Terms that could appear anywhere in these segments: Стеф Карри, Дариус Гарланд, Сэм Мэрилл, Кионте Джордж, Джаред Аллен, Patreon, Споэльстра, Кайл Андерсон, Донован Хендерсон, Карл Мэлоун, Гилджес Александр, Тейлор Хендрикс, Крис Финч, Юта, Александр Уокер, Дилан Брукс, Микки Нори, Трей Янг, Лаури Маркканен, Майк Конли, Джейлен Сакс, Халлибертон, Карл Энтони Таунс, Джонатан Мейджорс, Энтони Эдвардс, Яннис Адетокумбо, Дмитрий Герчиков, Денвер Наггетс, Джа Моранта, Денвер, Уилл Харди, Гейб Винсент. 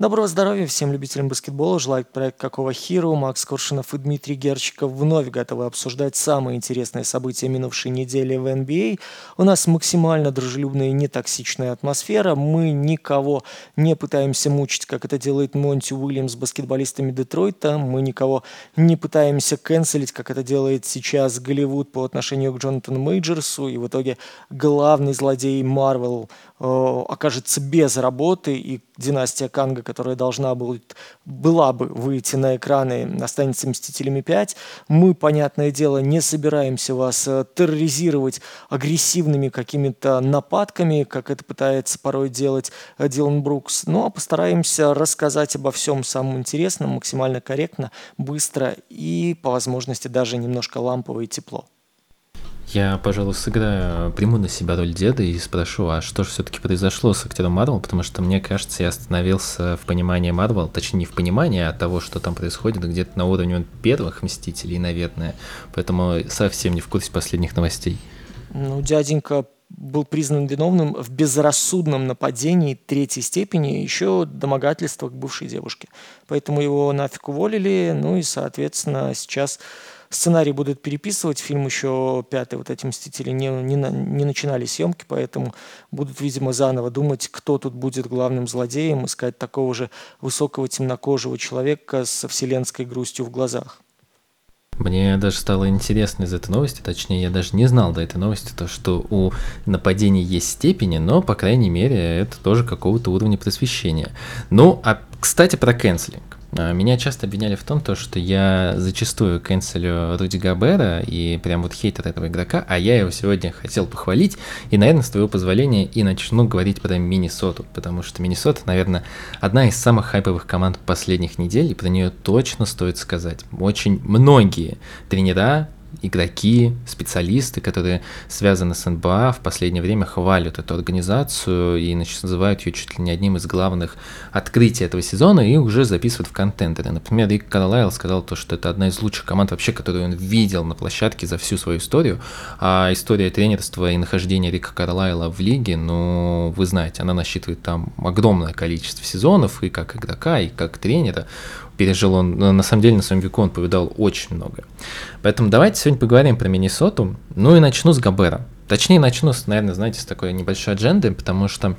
Доброго здоровья всем любителям баскетбола. Желает проект «Какого Хиру». Макс Коршинов и Дмитрий Герчиков вновь готовы обсуждать самые интересные события минувшей недели в НБА. У нас максимально дружелюбная и нетоксичная атмосфера. Мы никого не пытаемся мучить, как это делает Монти Уильямс с баскетболистами Детройта. Мы никого не пытаемся кэнселить, как это делает сейчас Голливуд по отношению к Джонатану Мейджорсу. И в итоге главный злодей Марвел окажется без работы, и династия Канга, которая должна была бы выйти на экраны, останется «Мстителями 5». Мы, понятное дело, не собираемся вас терроризировать агрессивными какими-то нападками, как это пытается порой делать Дилан Брукс, но постараемся рассказать обо всем самом интересном максимально корректно, быстро и, по возможности, даже немножко лампово и тепло. Я, пожалуй, сыграю, приму на себя роль деда и спрошу, а что же все-таки произошло с актером Марвел, потому что, мне кажется, я остановился в понимании Марвел, точнее, не в понимании, а того, что там происходит, где-то на уровне первых «Мстителей», наверное, поэтому совсем не в курсе последних новостей. Ну, дяденька был признан виновным в безрассудном нападении третьей степени, еще домогательство к бывшей девушке, поэтому его нафиг уволили, ну и, соответственно, сейчас... Сценарий будут переписывать, фильм еще пятый, вот эти «Мстители» не начинали съемки, поэтому будут, видимо, заново думать, кто тут будет главным злодеем, искать такого же высокого темнокожего человека со вселенской грустью в глазах. Мне даже стало интересно из этой новости, точнее, я даже не знал до этой новости, то, что у нападений есть степени, но, по крайней мере, это тоже какого-то уровня просвещения. Ну, а, кстати, про кэнселинг. Меня часто обвиняли в том, что я зачастую кэнселю Руди Гобера и прям вот хейтер этого игрока, а я его сегодня хотел похвалить, и, наверное, с твоего позволения и начну говорить про Миннесоту, потому что Миннесота, наверное, одна из самых хайповых команд последних недель, и про нее точно стоит сказать. Очень многие тренера, игроки, специалисты, которые связаны с НБА, в последнее время хвалят эту организацию и называют ее чуть ли не одним из главных открытий этого сезона и уже записывают в контендеры. Например, Рик Карлайл сказал, что это одна из лучших команд вообще, которую он видел на площадке за всю свою историю, а история тренерства и нахождения Рика Карлайла в лиге, ну, вы знаете, она насчитывает там огромное количество сезонов и как игрока, и как тренера. Пережил он, на самом деле, на своем веку он повидал очень много. Поэтому давайте сегодня поговорим про Миннесоту. Ну и начну с Гобера. Точнее, начну, наверное, знаете, с такой небольшой адженды, потому что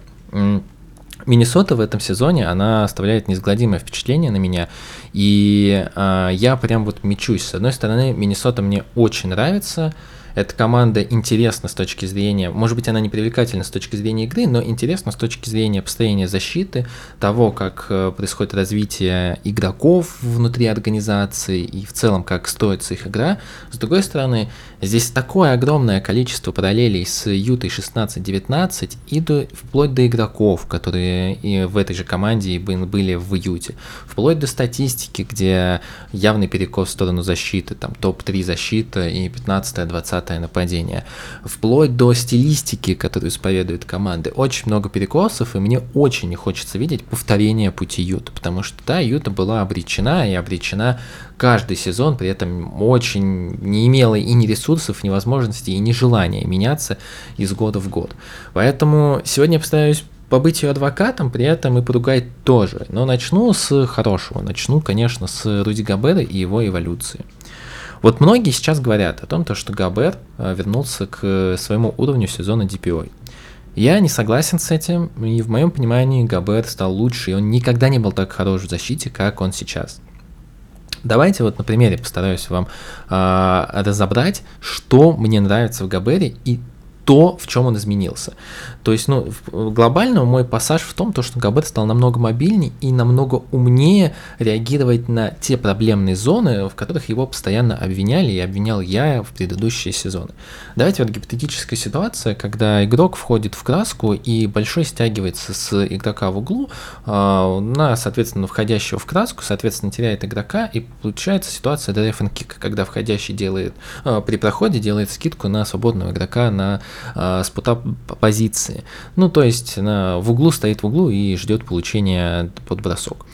Миннесота в этом сезоне, она оставляет неизгладимое впечатление на меня, и я прям вот мечусь. С одной стороны, Миннесота мне очень нравится. Эта команда интересна с точки зрения, может быть, она не привлекательна с точки зрения игры, но интересна с точки зрения построения защиты, того, как происходит развитие игроков внутри организации и в целом, как строится их игра. С другой стороны, здесь такое огромное количество параллелей с Ютой 16-19 и вплоть до игроков, которые и в этой же команде и были в Юте, вплоть до статистики, где явный перекос в сторону защиты, там топ-3 защита и 15-20 нападение, вплоть до стилистики, которую исповедуют команды. Очень много перекосов, и мне очень не хочется видеть повторение пути Юты, потому что, да, Юта была обречена, и обречена каждый сезон, при этом очень не имела и ни ресурсов, ни возможностей, и ни желания меняться из года в год. Поэтому сегодня я постараюсь побыть ее адвокатом, при этом и поругать тоже. Но начну с хорошего. Начну, конечно, с Руди Гобера и его эволюции. Вот многие сейчас говорят о том, что Гобер вернулся к своему уровню сезона DPOY. Я не согласен с этим, и в моем понимании Гобер стал лучше, и он никогда не был так хорош в защите, как он сейчас. Давайте вот на примере постараюсь вам разобрать, что мне нравится в Гобере и то, в чем он изменился. То есть, ну, глобально мой пассаж в том, что Гобер стал намного мобильнее и намного умнее реагировать на те проблемные зоны, в которых его постоянно обвиняли, и обвинял я в предыдущие сезоны. Давайте вот гипотетическая ситуация, когда игрок входит в краску и большой стягивается с игрока в углу на, соответственно, входящего в краску, соответственно, теряет игрока, и получается ситуация драйв-н-кик, когда входящий делает при проходе делает скидку на свободного игрока на с пута позиции. Ну, то есть в углу стоит в углу и ждет получения под бросок.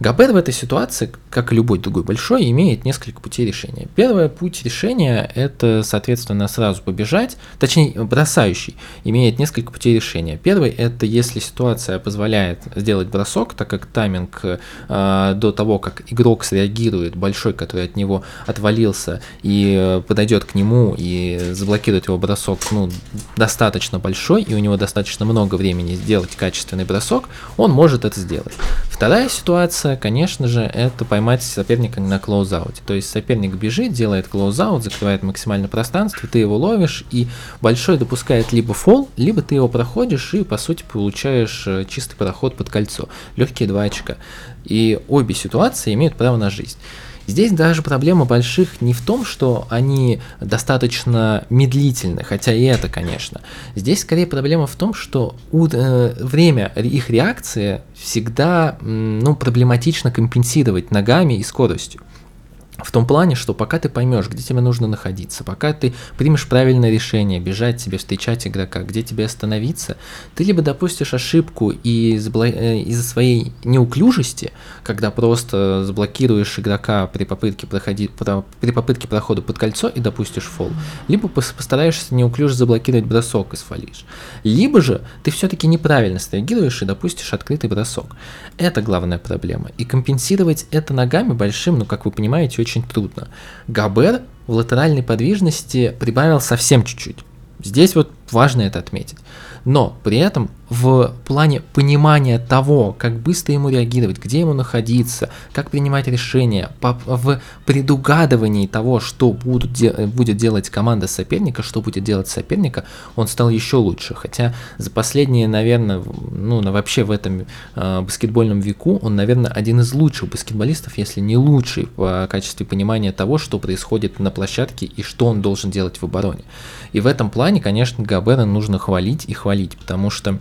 Гобер в этой ситуации, как и любой другой большой, имеет несколько путей решения. Первый путь решения – это, соответственно, сразу побежать, точнее, бросающий имеет несколько путей решения. Первый – это если ситуация позволяет сделать бросок, так как тайминг до того, как игрок среагирует, большой, который от него отвалился, и подойдет к нему и заблокирует его бросок, ну, достаточно большой, и у него достаточно много времени сделать качественный бросок, он может это сделать. Вторая ситуация, конечно же, это поймать соперника на клоузауте. То есть соперник бежит, делает клоузаут, закрывает максимально пространство, ты его ловишь, и большой допускает либо фол, либо ты его проходишь и, по сути, получаешь чистый проход под кольцо. Легкие 2 очка. И обе ситуации имеют право на жизнь. Здесь даже проблема больших не в том, что они достаточно медлительны, хотя и это, конечно. Здесь скорее проблема в том, что время их реакции всегда, ну, проблематично компенсировать ногами и скоростью. В том плане, что пока ты поймешь, где тебе нужно находиться, пока ты примешь правильное решение, бежать тебе, встречать игрока, где тебе остановиться, ты либо допустишь ошибку и из-за своей неуклюжести, когда просто заблокируешь игрока при попытке прохода под кольцо и допустишь фол, либо постараешься неуклюже заблокировать бросок и сфолишь. Либо же ты все-таки неправильно среагируешь и допустишь открытый бросок. Это главная проблема. И компенсировать это ногами большим, ну, как вы понимаете, очень трудно. Гобер в латеральной подвижности прибавил совсем чуть-чуть. Здесь вот важно это отметить. Но при этом в плане понимания того, как быстро ему реагировать, где ему находиться, как принимать решения, в предугадывании того, что будет делать команда соперника, что будет делать соперника, он стал еще лучше. Хотя за последние, наверное, ну вообще в этом баскетбольном веку он, наверное, один из лучших баскетболистов, если не лучший по качеству понимания того, что происходит на площадке и что он должен делать в обороне. И в этом плане, конечно, Гобера нужно хвалить и хвалить, потому что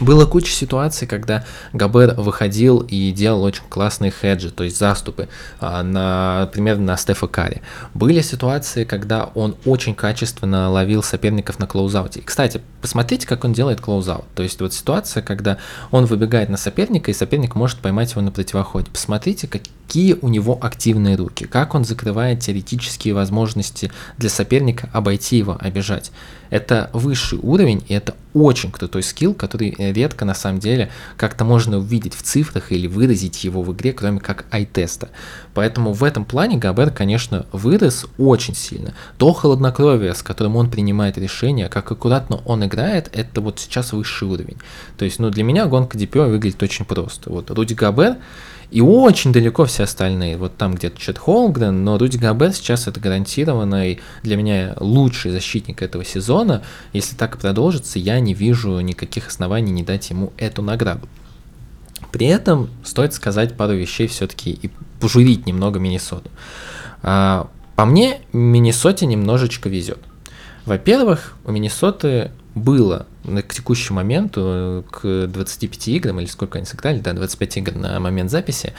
было куча ситуаций, когда Гобер выходил и делал очень классные хеджи, то есть заступы, например, на Стефа Карри. Были ситуации, когда он очень качественно ловил соперников на клоузауте. И, кстати, посмотрите, как он делает клоузаут. То есть вот ситуация, когда он выбегает на соперника, и соперник может поймать его на противоходе. Посмотрите, какие у него активные руки, как он закрывает теоретические возможности для соперника обойти его, обижать. Это высший уровень, и это очень крутой скилл, который редко на самом деле как-то можно увидеть в цифрах или выразить его в игре, кроме как ай-теста. Поэтому в этом плане Гобер, конечно, вырос очень сильно. То хладнокровие, с которым он принимает решения, как аккуратно он играет, это вот сейчас высший уровень. То есть, ну, для меня гонка ДПО выглядит очень просто. Вот Руди Гобер и очень далеко все остальные. Вот там где-то Чет Холгрен, но Руди Гобер сейчас это гарантированный для меня лучший защитник этого сезона. Если так и продолжится, я не вижу никаких оснований не дать ему эту награду. При этом стоит сказать пару вещей все-таки и пожурить немного Миннесоту. По мне, Миннесоте немножечко везет. Во-первых, у Миннесоты было к текущему моменту, к 25 играм, или сколько они сыграли, да, 25 игр на момент записи,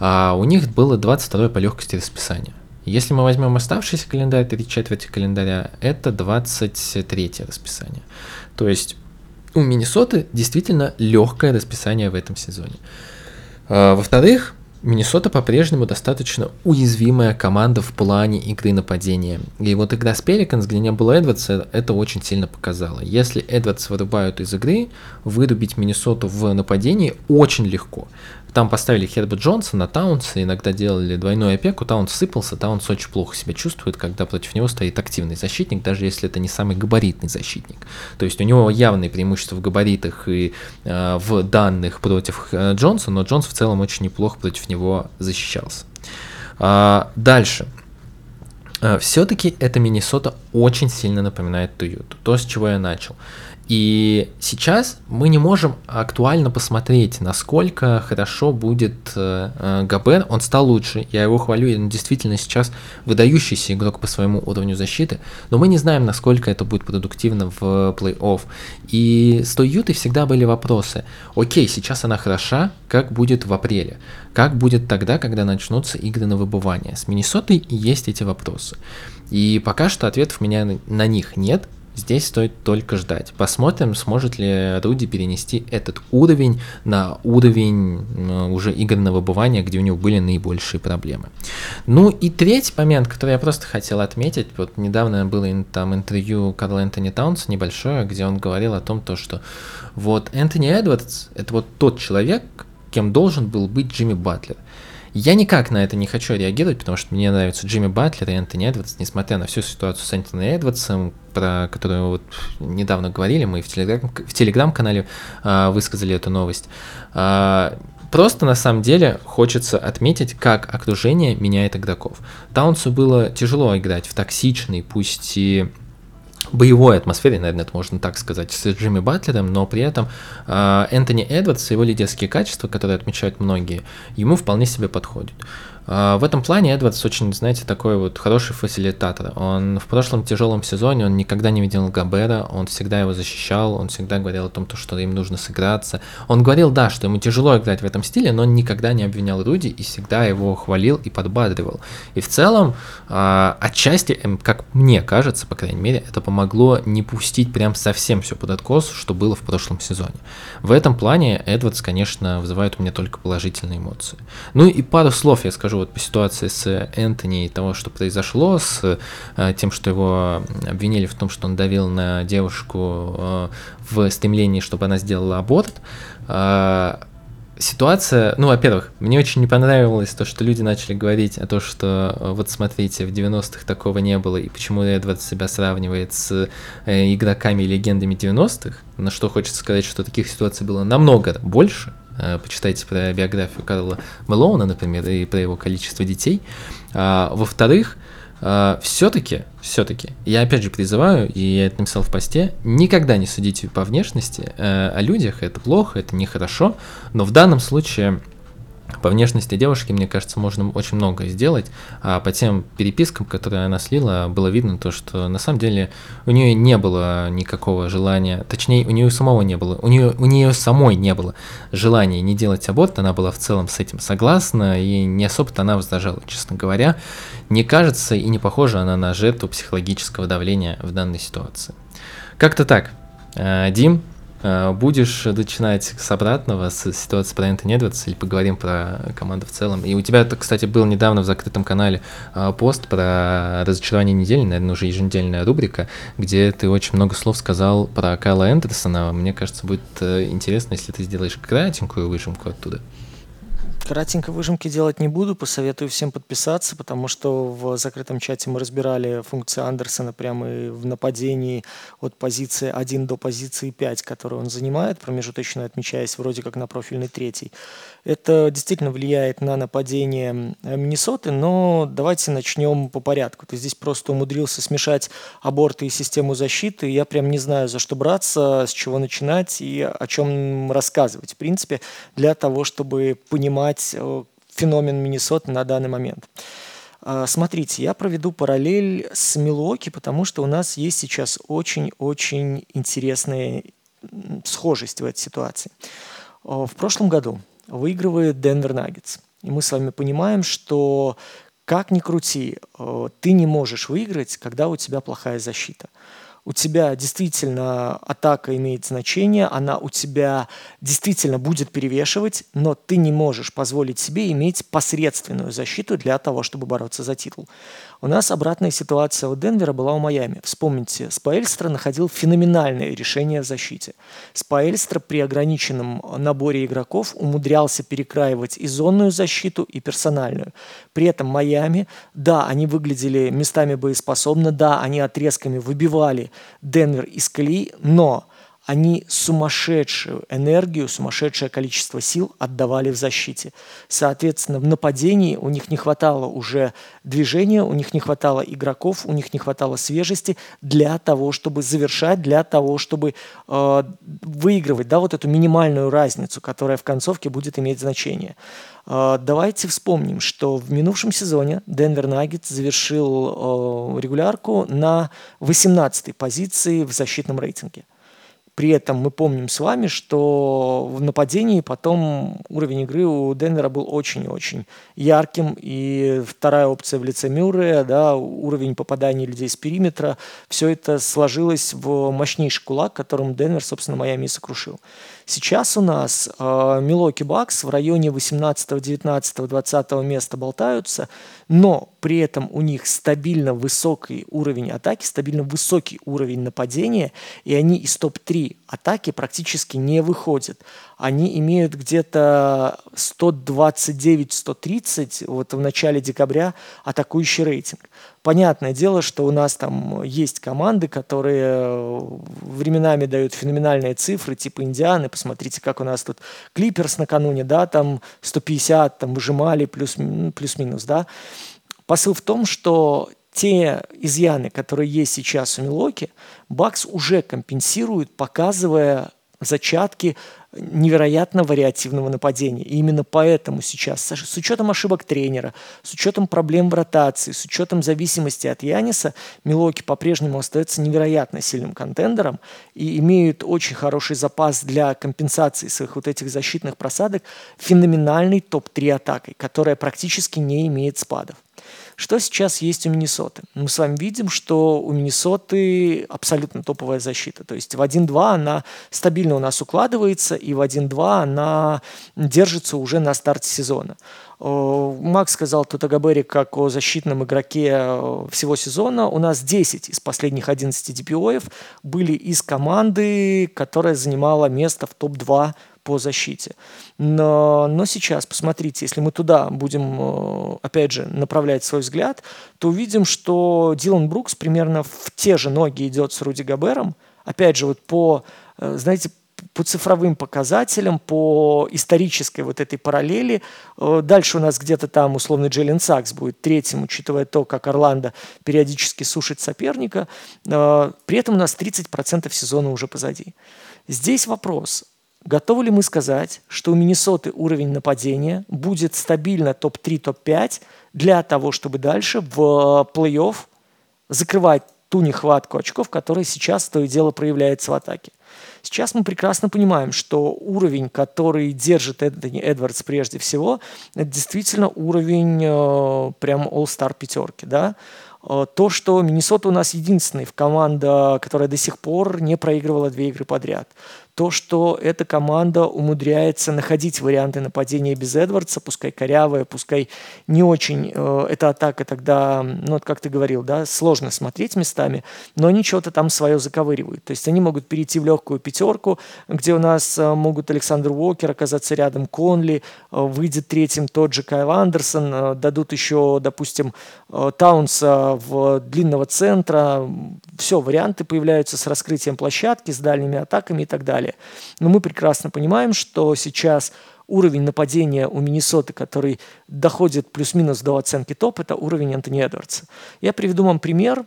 у них было 22 по легкости расписания. Если мы возьмем оставшийся календарь, 3/4 календаря, это 23 расписание. То есть у Миннесоты действительно легкое расписание в этом сезоне. Во-вторых, Миннесота по-прежнему достаточно уязвимая команда в плане игры нападения. И вот игра с Пеликанс, где не было Эдвардса, это очень сильно показало. Если Эдвардса вырубают из игры, вырубить Миннесоту в нападении очень легко. Там поставили Герба Джонса на Таунса, иногда делали двойную опеку, Таунс сыпался, Таунс очень плохо себя чувствует, когда против него стоит активный защитник, даже если это не самый габаритный защитник. То есть у него явные преимущества в габаритах и в данных против Джонса, но Джонс в целом очень неплохо против него защищался. Дальше. Все-таки эта Миннесота очень сильно напоминает ту Юту, то, с чего я начал. И сейчас мы не можем актуально посмотреть, насколько хорошо будет Гобер. Он стал лучше, я его хвалю, он действительно сейчас выдающийся игрок по своему уровню защиты, но мы не знаем, насколько это будет продуктивно в плей-офф. И с той Ютой всегда были вопросы. Окей, сейчас она хороша, как будет в апреле? Как будет тогда, когда начнутся игры на выбывание? С Миннесотой есть эти вопросы. И пока что ответов у меня на них нет. Здесь стоит только ждать. Посмотрим, сможет ли Руди перенести этот уровень на уровень уже игорного бывания, где у него были наибольшие проблемы. Ну и третий момент, который я просто хотел отметить. Вот недавно было там интервью Карла Энтони Таунса небольшое, где он говорил о том, что вот Энтони Эдвардс — это вот тот человек, кем должен был быть Джимми Батлер. Я никак на это не хочу реагировать, потому что мне нравятся Джимми Батлер и Энтони Эдвардс, несмотря на всю ситуацию с Энтони Эдвардсом, про которую вот недавно говорили, мы в телеграм-канале высказали эту новость. Просто на самом деле хочется отметить, как окружение меняет игроков. Таунсу было тяжело играть в токсичный, пусть и боевой атмосфере, наверное, это можно так сказать, с Джимми Батлером, но при этом Энтони Эдвардс и его лидерские качества, которые отмечают многие, ему вполне себе подходят. В этом плане Эдвардс очень, знаете, такой вот хороший фасилитатор. Он в прошлом тяжелом сезоне, он никогда не видел Гобера, он всегда его защищал, он всегда говорил о том, что им нужно сыграться. Он говорил, да, что ему тяжело играть в этом стиле, но он никогда не обвинял Руди и всегда его хвалил и подбадривал. И в целом, отчасти, как мне кажется, по крайней мере, это помогло не пустить прям совсем все под откос, что было в прошлом сезоне. В этом плане Эдвардс, конечно, вызывает у меня только положительные эмоции. Ну и пару слов я скажу вот по ситуации с Энтони и того, что произошло, с тем, что его обвинили в том, что он давил на девушку в стремлении, чтобы она сделала аборт. Ситуация, ну, во-первых, мне очень не понравилось то, что люди начали говорить о том, что вот смотрите, в 90-х такого не было, и почему Эдвардс себя сравнивает с игроками и легендами 90-х, на что хочется сказать, что таких ситуаций было намного больше. Почитайте про биографию Карла Мэлоуна, например, и про его количество детей. Во-вторых, все-таки, я опять же призываю, и я это написал в посте, никогда не судите по внешности о людях, это плохо, это нехорошо, но в данном случае по внешности девушки, мне кажется, можно очень многое сделать, а по тем перепискам, которые она слила, было видно то, что на самом деле у нее не было никакого желания, точнее, у нее самой не было желания не делать аборт, она была в целом с этим согласна, и не особо-то она возражала, честно говоря, не кажется и не похожа она на жертву психологического давления в данной ситуации. Как-то так, Дим, будешь начинать с обратного, с ситуации про Энтони Эдвардса, или поговорим про команду в целом? И у тебя, кстати, был недавно в закрытом канале пост про разочарование недели, наверное, уже еженедельная рубрика, где ты очень много слов сказал про Кайла Эндерсона. Мне кажется, будет интересно, если ты сделаешь кратенькую выжимку оттуда. Кратенько выжимки делать не буду, посоветую всем подписаться, потому что в закрытом чате мы разбирали функции Андерсона прямо в нападении от позиции 1 до позиции 5, которую он занимает, промежуточно отмечаясь вроде как на профильной 3. Это действительно влияет на нападение Миннесоты, но давайте начнем по порядку. Ты здесь просто умудрился смешать аборты и систему защиты, я прям не знаю, за что браться, с чего начинать и о чем рассказывать, в принципе, для того, чтобы понимать феномен Миннесоты на данный момент. Смотрите, я проведу параллель с Милуоки, потому что у нас есть сейчас очень-очень интересная схожесть в этой ситуации. В прошлом году выигрывает Денвер Наггетс. И мы с вами понимаем, что как ни крути, ты не можешь выиграть, когда у тебя плохая защита. У тебя действительно атака имеет значение, она у тебя действительно будет перевешивать, но ты не можешь позволить себе иметь посредственную защиту для того, чтобы бороться за титул. У нас обратная ситуация у Денвера была у Майами. Вспомните, Споэльстра находил феноменальное решение в защите. Споэльстра при ограниченном наборе игроков умудрялся перекраивать и зонную защиту, и персональную. При этом Майами, да, они выглядели местами боеспособно, да, они отрезками выбивали Денвер из колеи, но они сумасшедшую энергию, сумасшедшее количество сил отдавали в защите. Соответственно, в нападении у них не хватало уже движения, у них не хватало игроков, у них не хватало свежести для того, чтобы завершать, для того, чтобы выигрывать, да, вот эту минимальную разницу, которая в концовке будет иметь значение. Давайте вспомним, что в минувшем сезоне Денвер Наггетс завершил регулярку на 18-й позиции в защитном рейтинге. При этом мы помним с вами, что в нападении потом уровень игры у Денвера был очень-очень ярким. И вторая опция в лице Мюррея, да, уровень попадания людей с периметра, все это сложилось в мощнейший кулак, которым Денвер, собственно, Майами и сокрушил. Сейчас у нас Милуоки Бакс в районе 18, 19, 20 места болтаются, но при этом у них стабильно высокий уровень атаки, стабильно высокий уровень нападения, и они из топ-3 атаки практически не выходят. Они имеют где-то 129-130 вот в начале декабря атакующий рейтинг. Понятное дело, что у нас там есть команды, которые временами дают феноменальные цифры, типа Индианы. Посмотрите, как у нас тут Клиперс накануне, да, там 150, там выжимали плюс-минус, да. Посыл в том, что те изъяны, которые есть сейчас у Милуоки, Бакс уже компенсирует, показывая зачатки невероятно вариативного нападения. И именно поэтому сейчас, с учетом ошибок тренера, с учетом проблем в ротации, с учетом зависимости от Яниса, Милуоки по-прежнему остается невероятно сильным контендером и имеют очень хороший запас для компенсации своих вот этих защитных просадок феноменальной топ-3 атакой, которая практически не имеет спадов. Что сейчас есть у Миннесоты? Мы с вами видим, что у Миннесоты абсолютно топовая защита. То есть в 1-2 она стабильно у нас укладывается, и в 1-2 она держится уже на старте сезона. Макс сказал тут о Гобере как о защитном игроке всего сезона. У нас 10 из последних 11 ДПОев были из команды, которая занимала место в топ-2 по защите. Но сейчас, посмотрите, если мы туда будем, опять же, направлять свой взгляд, то увидим, что Дилан Брукс примерно в те же ноги идет с Руди Гобером. Опять же, вот по, знаете, по цифровым показателям, по исторической вот этой параллели. Дальше у нас где-то там условный Джейлен Сакс будет третьим, учитывая то, как Орландо периодически сушит соперника. При этом у нас 30% сезона уже позади. Здесь вопрос. Готовы ли мы сказать, что у Миннесоты уровень нападения будет стабильно топ-3, топ-5 для того, чтобы дальше в плей-офф закрывать ту нехватку очков, которая сейчас то и дело проявляется в атаке? Сейчас мы прекрасно понимаем, что уровень, который держит Энтони Эдвардс прежде всего, это действительно уровень прям all-star пятерки, да? То, что Миннесота у нас единственная команда, которая до сих пор не проигрывала 2 игры подряд. То, что эта команда умудряется находить варианты нападения без Эдвардса, пускай корявая, пускай не очень эта атака тогда, ну, как ты говорил, да, сложно смотреть местами, но они что-то там свое заковыривают. То есть они могут перейти в легкую пятерку, где у нас могут Александр Уокер оказаться рядом, Конли, выйдет третьим тот же Кайл Андерсон, дадут еще, допустим, Таунса в длинного центра. Все, варианты появляются с раскрытием площадки, с дальними атаками и так далее. Но мы прекрасно понимаем, что сейчас уровень нападения у Миннесоты, который доходит плюс-минус до оценки топ, это уровень Энтони Эдвардса. Я приведу вам пример,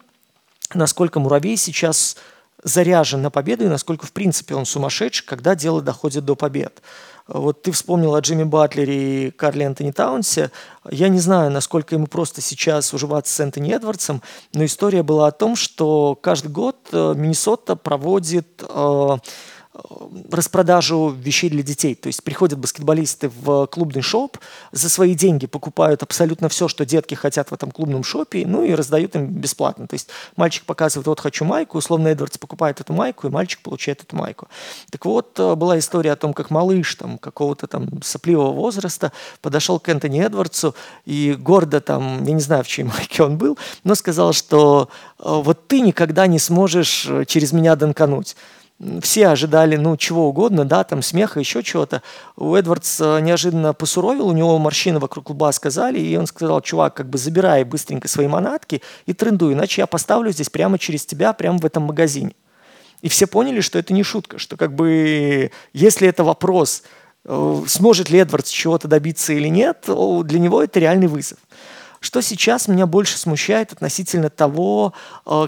насколько Муравей сейчас заряжен на победу и насколько, в принципе, он сумасшедший, когда дело доходит до побед. Вот ты вспомнил о Джимми Батлере и Карле Энтони Таунсе. Я не знаю, насколько ему просто сейчас уживаться с Энтони Эдвардсом, но история была о том, что каждый год Миннесота проводит распродажу вещей для детей. То есть приходят баскетболисты в клубный шоп, за свои деньги покупают абсолютно все, что детки хотят в этом клубном шопе, ну и раздают им бесплатно. То есть мальчик показывает: вот хочу майку, условно Эдвардс покупает эту майку, и мальчик получает эту майку. Так вот, была история о том, как малыш там, какого-то там сопливого возраста подошел к Энтони Эдвардсу и гордо там, я не знаю, в чьей майке он был, но сказал, что вот ты никогда не сможешь через меня данкануть. Все ожидали, ну, чего угодно, да, там, смеха, еще чего-то. У Эдвардс неожиданно посуровил, у него морщины вокруг лба сказали, и он сказал: чувак, как бы забирай быстренько свои манатки и трындуй, иначе я поставлю здесь прямо через тебя, прямо в этом магазине. И все поняли, что это не шутка, что как бы, если это вопрос, сможет ли Эдвардс чего-то добиться или нет, для него это реальный вызов. Что сейчас меня больше смущает относительно того,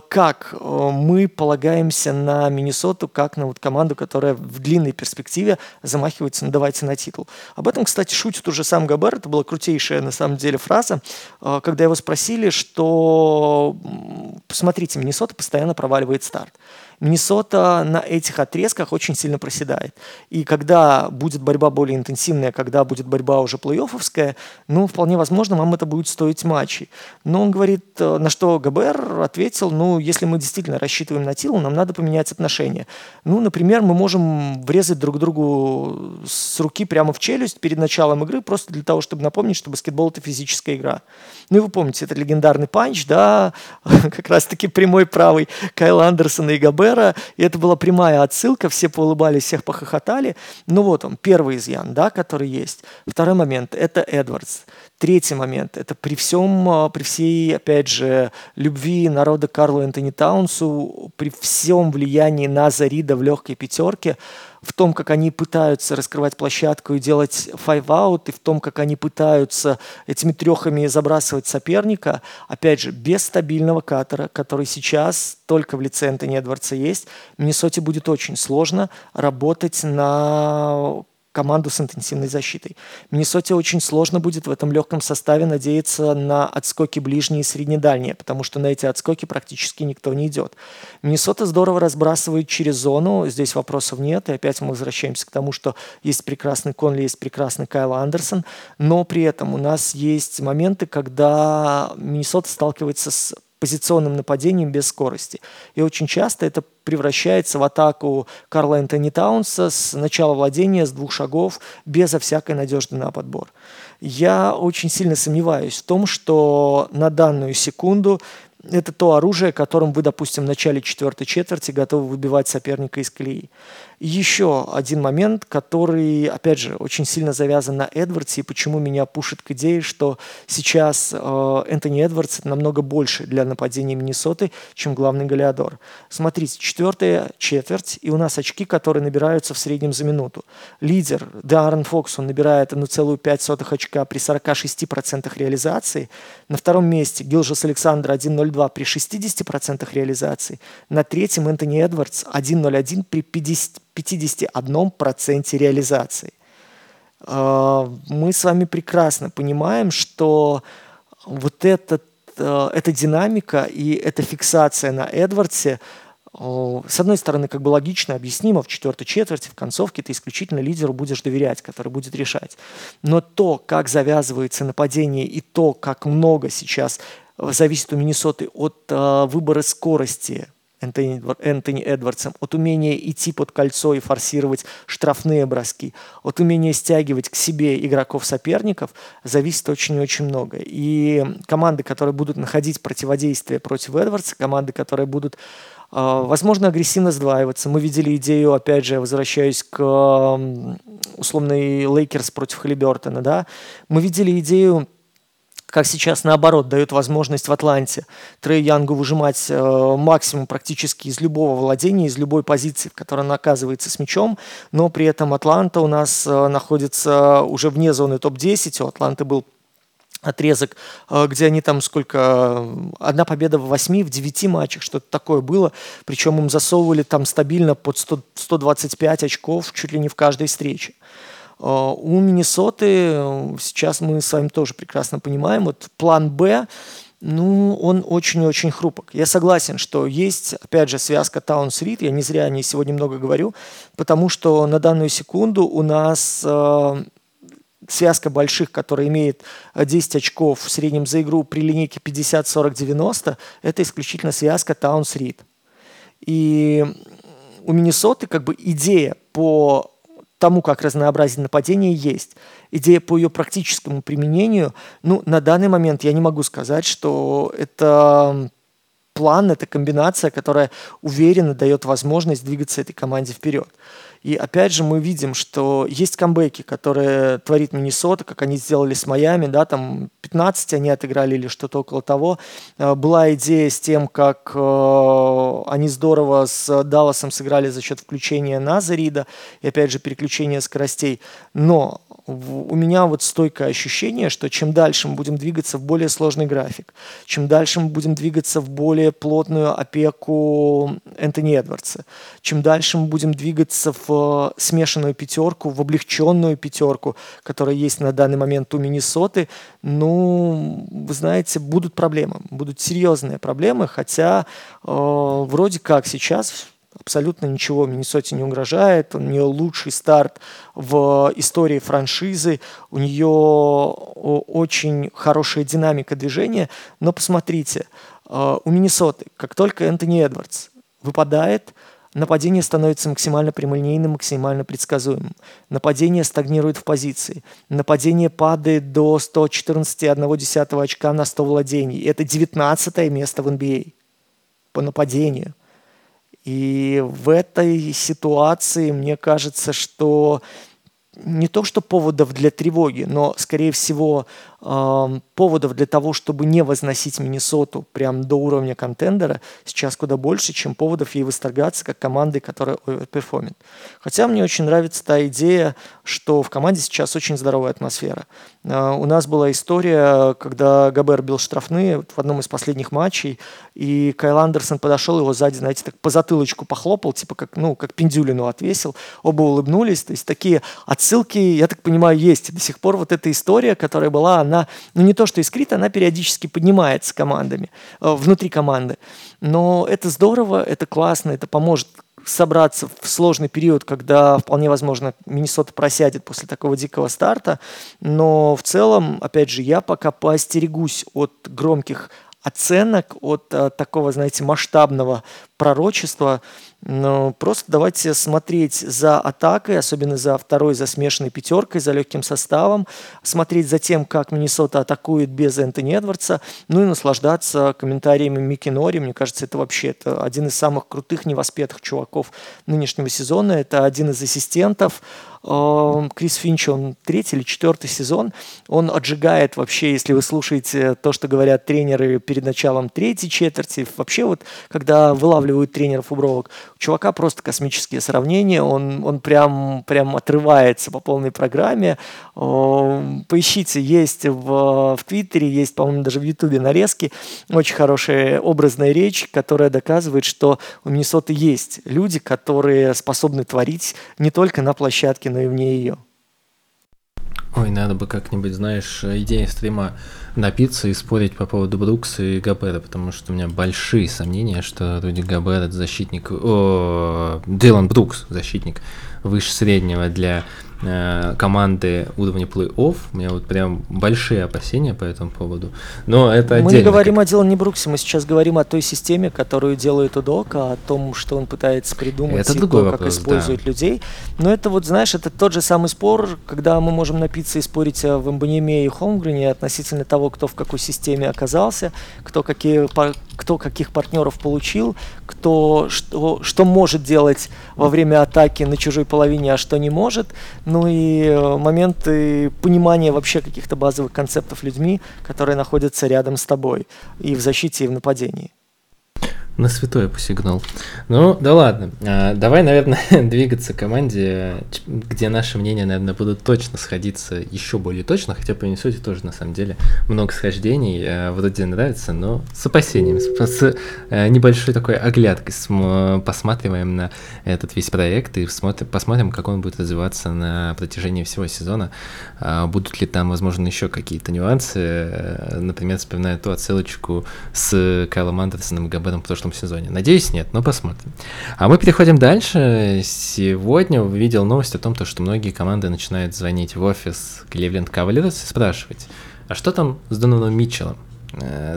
как мы полагаемся на Миннесоту, как на вот команду, которая в длинной перспективе замахивается, ну давайте на титул. Об этом, кстати, шутит уже сам Гобер. Это была крутейшая на самом деле фраза, когда его спросили, что посмотрите, Миннесота постоянно проваливает старт. Миннесота на этих отрезках очень сильно проседает. И когда будет борьба более интенсивная, когда будет борьба уже плей-оффовская, ну, вполне возможно, вам это будет стоить матчей. Но он говорит, на что Гобер ответил, ну, если мы действительно рассчитываем на титул, нам надо поменять отношения. Ну, например, мы можем врезать друг другу с руки прямо в челюсть перед началом игры, просто для того, чтобы напомнить, что баскетбол – это физическая игра. Ну, и вы помните, это легендарный панч, да, как раз-таки прямой правый Кайла Андерсона и Гобер. И это была прямая отсылка, все поулыбались, всех похохотали. Ну вот он, первый изъян, да, который есть. Второй момент – это Эдвардс. Третий момент – это при всей, опять же, любви народа к Карлу Энтони Таунсу, при всем влиянии на Зарида в легкой пятерке, в том, как они пытаются раскрывать площадку и делать файв-аут, и в том, как они пытаются этими трехами забрасывать соперника, опять же, без стабильного катера, который сейчас только в лице Энтони Эдвардса есть, Миннесоте будет очень сложно работать на команду с интенсивной защитой. Миннесоте очень сложно будет в этом легком составе надеяться на отскоки ближние и среднедальние, потому что на эти отскоки практически никто не идет. Миннесота здорово разбрасывает через зону, здесь вопросов нет, и опять мы возвращаемся к тому, что есть прекрасный Конли, есть прекрасный Кайл Андерсон, но при этом у нас есть моменты, когда Миннесота сталкивается с позиционным нападением без скорости. И очень часто это превращается в атаку Карла Энтони Таунса с начала владения, с двух шагов, безо всякой надежды на подбор. Я очень сильно сомневаюсь в том, что на данную секунду это то оружие, которым вы, допустим, в начале четвертой четверти готовы выбивать соперника из колеи. Еще один момент, который, опять же, очень сильно завязан на Эдвардсе, и почему меня пушит к идее, что сейчас Энтони Эдвардс намного больше для нападения Миннесоты, чем главный голеадор. Смотрите, четвертая четверть, и у нас очки, которые набираются в среднем за минуту. Лидер Д'Аарон Фокс, он набирает 1,5 очка при 46% реализации. На втором месте Гилджес Александр 1,02 при 60% реализации. На третьем Энтони Эдвардс 1,01 при 51% реализации. Мы с вами прекрасно понимаем, что вот эта динамика и эта фиксация на Эдвардсе, с одной стороны, как бы логично, объяснимо, в четвертой четверти, в концовке ты исключительно лидеру будешь доверять, который будет решать. Но то, как завязывается нападение и то, как много сейчас зависит у Миннесоты от выбора скорости Энтони Эдвардсом, от умения идти под кольцо и форсировать штрафные броски, от умения стягивать к себе игроков-соперников, зависит очень и очень много. И команды, которые будут находить противодействие против Эдвардса, команды, которые будут, возможно, агрессивно сдваиваться. Мы видели идею, опять же, возвращаясь к условной Лейкерс против Халлибертона, да? Мы видели идею, как сейчас, наоборот, дает возможность в Атланте Трей Янгу выжимать максимум практически из любого владения, из любой позиции, в которой он оказывается с мячом, но при этом Атланта у нас находится уже вне зоны топ-10, у Атланты был отрезок, где они там сколько, 1 победа в 8, в 9 матчах, что-то такое было, причем им засовывали там стабильно под 125 очков чуть ли не в каждой встрече. У Миннесоты, сейчас мы с вами тоже прекрасно понимаем, вот план «Б», ну, он очень-очень хрупок. Я согласен, что есть, опять же, связка Таунс-Рид, я не зря о ней сегодня много говорю, потому что на данную секунду у нас связка больших, которая имеет 10 очков в среднем за игру при линейке 50-40-90, это исключительно связка Таунс-Рид. И у Миннесоты как бы идея по тому, как разнообразие нападения есть. Идея по ее практическому применению, ну, на данный момент я не могу сказать, что это план, это комбинация, которая уверенно дает возможность двигаться этой команде вперед. И опять же мы видим, что есть камбэки, которые творит Миннесота, как они сделали с Майами, да, там 15 они отыграли или что-то около того. Была идея с тем, как они здорово с Далласом сыграли за счет включения Назарида и, опять же, переключения скоростей. Но У меня вот стойкое ощущение, что чем дальше мы будем двигаться в более сложный график, чем дальше мы будем двигаться в более плотную опеку Энтони Эдвардса, чем дальше мы будем двигаться в смешанную пятерку, в облегченную пятерку, которая есть на данный момент у Миннесоты, ну, вы знаете, будут проблемы, будут серьезные проблемы, хотя вроде как сейчас... Абсолютно ничего Миннесоте не угрожает. У нее лучший старт в истории франшизы. У нее очень хорошая динамика движения. Но посмотрите, у Миннесоты, как только Энтони Эдвардс выпадает, нападение становится максимально прямолинейным, максимально предсказуемым. Нападение стагнирует в позиции. Нападение падает до 114,1 очка на 100 владений. Это 19-е место в НБА по нападению. И в этой ситуации, мне кажется, что не то, что поводов для тревоги, но, скорее всего, поводов для того, чтобы не возносить Миннесоту прям до уровня контендера, сейчас куда больше, чем поводов ей восторгаться как командой, которая оверперформит. Хотя мне очень нравится та идея, что в команде сейчас очень здоровая атмосфера. У нас была история, когда Гобер бил штрафные в одном из последних матчей, и Кайл Андерсон подошел, его сзади, знаете, так по затылочку похлопал, типа как, ну, как Пиндюлину отвесил, оба улыбнулись, то есть такие отсылки, я так понимаю, есть. И до сих пор вот эта история, которая была, она, ну, не то что искрит, она периодически поднимается командами, внутри команды. Но это здорово, это классно, это поможет собраться в сложный период, когда, вполне возможно, Миннесота просядет после такого дикого старта. Но в целом, опять же, я пока поостерегусь от громких оценок, от такого, знаете, масштабного пророчества. Но просто давайте смотреть за атакой, особенно за второй, за смешанной пятеркой, за легким составом, смотреть за тем, как Миннесота атакует без Энтони Эдвардса, ну и наслаждаться комментариями Микки Нори. Мне кажется, это вообще это один из самых крутых, невоспетых чуваков нынешнего сезона. Это один из ассистентов. Крис Финч, он 3-й или 4-й сезон, он отжигает вообще, если вы слушаете то, что говорят тренеры перед началом 3-й четверти, вообще вот, когда вылавливают тренеров у бровок, у чувака просто космические сравнения, он прям отрывается по полной программе. Поищите, есть в Твиттере, есть, по-моему, даже в Ютубе нарезки, очень хорошая образная речь, которая доказывает, что у Миннесоты есть люди, которые способны творить не только на площадке, но и вне ее. Ой, надо бы как-нибудь, знаешь, идея стрима напиться и спорить по поводу Брукса и Гобера, потому что у меня большие сомнения, что Руди Гобер — это защитник... Дилан Брукс — защитник выше среднего для команды уровня плей-офф. У меня вот прям большие опасения по этому поводу. Но это отдельно. Мы не говорим о Дилане Бруксе, мы сейчас говорим о той системе, которую делает Удока, о том, что он пытается придумать, это и то, вопрос, как использует людей. Но это вот, знаешь, это тот же самый спор, когда мы можем напиться и спорить в Эмбаньеме и Холмгрене относительно того, кто в какой системе оказался, кто каких партнеров получил, кто что может делать во время атаки на чужой половине, а что не может. Ну и моменты понимания вообще каких-то базовых концептов людьми, которые находятся рядом с тобой и в защите, и в нападении. На святое посигнал. Ну, да ладно. Давай, наверное, двигаться к команде, где наши мнения, наверное, будут точно сходиться еще более точно, хотя по Миннесоте тоже, на самом деле, много схождений. Вроде нравится, но с опасением, с небольшой такой оглядкой посматриваем на этот весь проект и посмотрим, как он будет развиваться на протяжении всего сезона. Будут ли там, возможно, еще какие-то нюансы. Например, вспоминаю ту отсылочку с Кайлом Андерсоном и Гобером в прошлом сезоне. Надеюсь, нет, но посмотрим. А мы переходим дальше. Сегодня увидел новость о том, что многие команды начинают звонить в офис Кливленд Кавальерс и спрашивать, а что там с Донованом Митчеллом?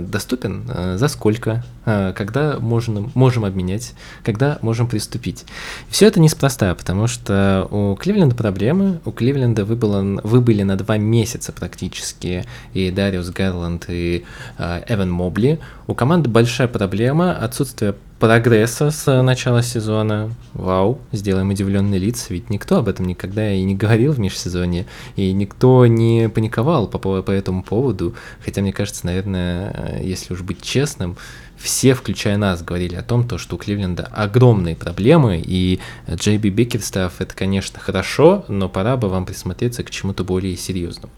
Доступен? За сколько? Когда можем обменять? Когда можем приступить? Все это неспроста, потому что у Кливленда проблемы. У Кливленда выбыли на 2 месяца практически и Дариус Гарланд, и Эван Мобли. У команды большая проблема, отсутствие прогресса с начала сезона. Вау, сделаем удивленные лица, ведь никто об этом никогда и не говорил в межсезонье, и никто не паниковал по этому поводу, хотя, мне кажется, наверное, если уж быть честным, все, включая нас, говорили о том, что у Кливленда огромные проблемы, и Джей Би Бикерстафф — это, конечно, хорошо, но пора бы вам присмотреться к чему-то более серьезному.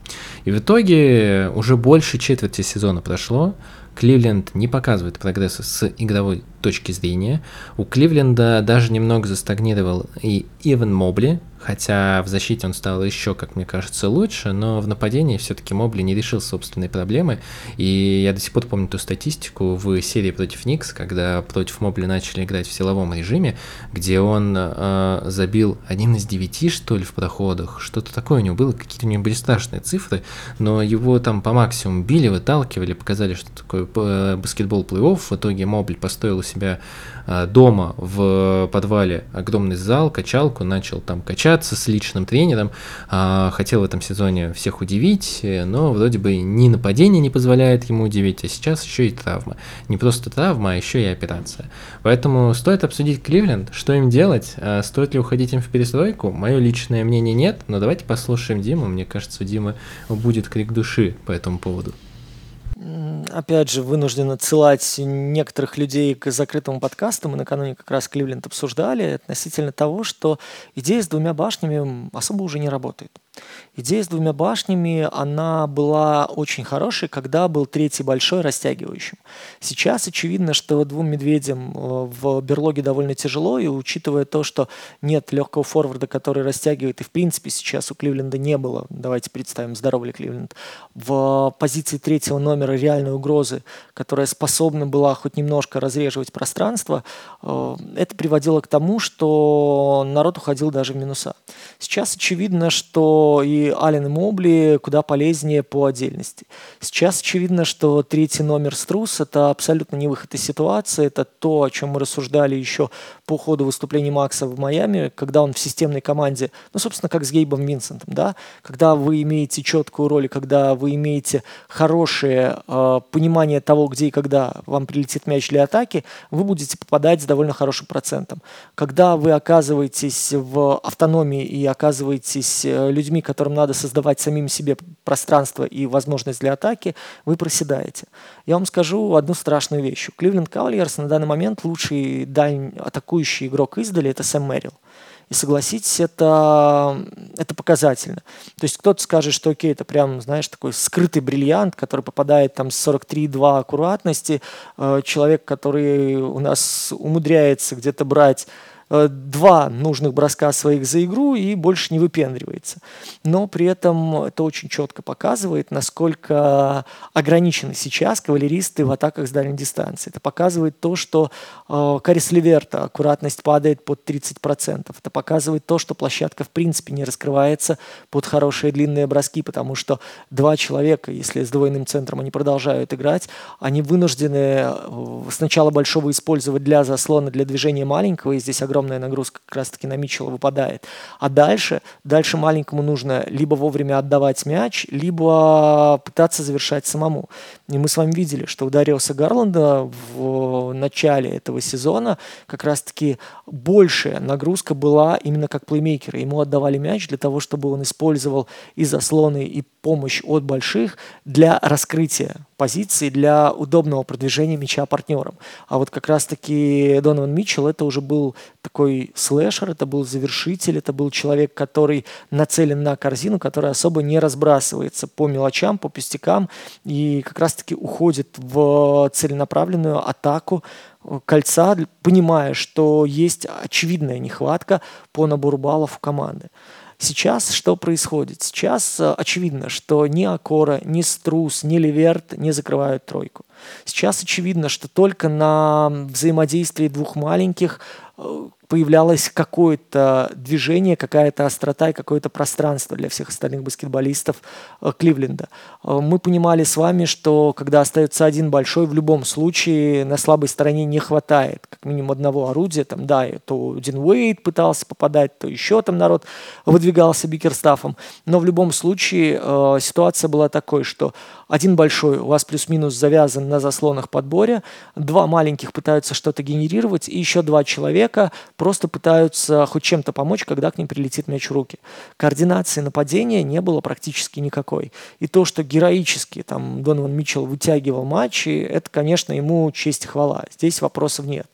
И в итоге уже больше четверти сезона прошло, Кливленд не показывает прогресса с игровой точки зрения. У Кливленда даже немного застагнировал и Эван Мобли, хотя в защите он стал еще, как мне кажется, лучше, но в нападении все-таки Мобли не решил собственные проблемы. И я до сих пор помню ту статистику в серии против Никс, когда против Мобли начали играть в силовом режиме, где он забил 1 из 9, что ли, в проходах. Что-то такое у него было, какие-то у него были страшные цифры, но его там по максимуму били, выталкивали, показали, что такое баскетбол плей-офф. В итоге Мобли построил у себя дома в подвале огромный зал, качалку, начал там качаться с личным тренером, хотел в этом сезоне всех удивить, но вроде бы ни нападение не позволяет ему удивить, а сейчас еще и травма. Не просто травма, а еще и операция. Поэтому стоит обсудить Кливленд, что им делать, стоит ли уходить им в перестройку. Мое личное мнение — нет, но давайте послушаем Диму, мне кажется, у Димы будет крик души по этому поводу. Опять же, вынужден отсылать некоторых людей к закрытому подкасту. Мы накануне как раз Кливленд обсуждали относительно того, что идея с двумя башнями особо уже не работает. Идея с двумя башнями, она была очень хорошей, когда был третий большой растягивающим. Сейчас очевидно, что двум медведям в берлоге довольно тяжело, и учитывая то, что нет легкого форварда, который растягивает, и в принципе сейчас у Кливленда не было, давайте представим, здоров ли Кливленд, в позиции третьего номера реальной угрозы, которая способна была хоть немножко разреживать пространство, это приводило к тому, что народ уходил даже в минуса. Сейчас очевидно, что и Аллен и Мобли куда полезнее по отдельности. Сейчас очевидно, что третий номер Струс — это абсолютно не выход из ситуации. Это то, о чем мы рассуждали еще по ходу выступлений Макса в Майами, когда он в системной команде, ну, собственно, как с Гейбом Винсентом, да, когда вы имеете четкую роль, когда вы имеете хорошее понимание того, где и когда вам прилетит мяч для атаки, вы будете попадать с довольно хорошим процентом. Когда вы оказываетесь в автономии и оказываетесь людьми, которым надо создавать самим себе пространство и возможность для атаки, вы проседаете. Я вам скажу одну страшную вещь. Кливленд Кавальерс на данный момент лучший атакующий игрок издали – это Сэм Мэрилл. И согласитесь, это показательно. То есть кто-то скажет, что окей, это прям, знаешь, такой скрытый бриллиант, который попадает там с 43,2 аккуратности. Человек, который у нас умудряется где-то брать 2 нужных броска своих за игру и больше не выпендривается. Но при этом это очень четко показывает, насколько ограничены сейчас кавалеристы в атаках с дальней дистанции. Это показывает то, что Карис Леверта аккуратность падает под 30%. Это показывает то, что площадка в принципе не раскрывается под хорошие длинные броски, потому что 2 человека, если с двойным центром они продолжают играть, они вынуждены сначала большого использовать для заслона, для движения маленького, и здесь огромное огромная нагрузка как раз-таки на Митчелла выпадает. А дальше маленькому нужно либо вовремя отдавать мяч, либо пытаться завершать самому. И мы с вами видели, что у Дариуса Гарланда в начале этого сезона как раз-таки большая нагрузка была именно как плеймейкера. Ему отдавали мяч для того, чтобы он использовал и заслоны, и помощь от больших для раскрытия позиции, для удобного продвижения мяча партнерам. А вот как раз-таки Донован Митчелл — это уже был такой слэшер, это был завершитель, это был человек, который нацелен на корзину, который особо не разбрасывается по мелочам, по пустякам и как раз-таки уходит в целенаправленную атаку кольца, понимая, что есть очевидная нехватка по набору баллов у команды. Сейчас что происходит? Сейчас очевидно, что ни Акора, ни Струс, ни Леверт не закрывают тройку. Сейчас очевидно, что только на взаимодействии двух маленьких появлялось какое-то движение, какая-то острота и какое-то пространство для всех остальных баскетболистов Кливленда. Мы понимали с вами, что когда остается один большой, в любом случае на слабой стороне не хватает как минимум одного орудия. Там, да, то Дин Уэйд пытался попадать, то еще там народ выдвигался Бикерстаффом. Но в любом случае ситуация была такой, что один большой у вас плюс-минус завязан на заслонах подборе, два маленьких пытаются что-то генерировать, и еще два человека просто пытаются хоть чем-то помочь, когда к ним прилетит мяч в руки. Координации нападения не было практически никакой. И то, что героически там Донован Митчелл вытягивал матчи, это, конечно, ему честь и хвала. Здесь вопросов нет.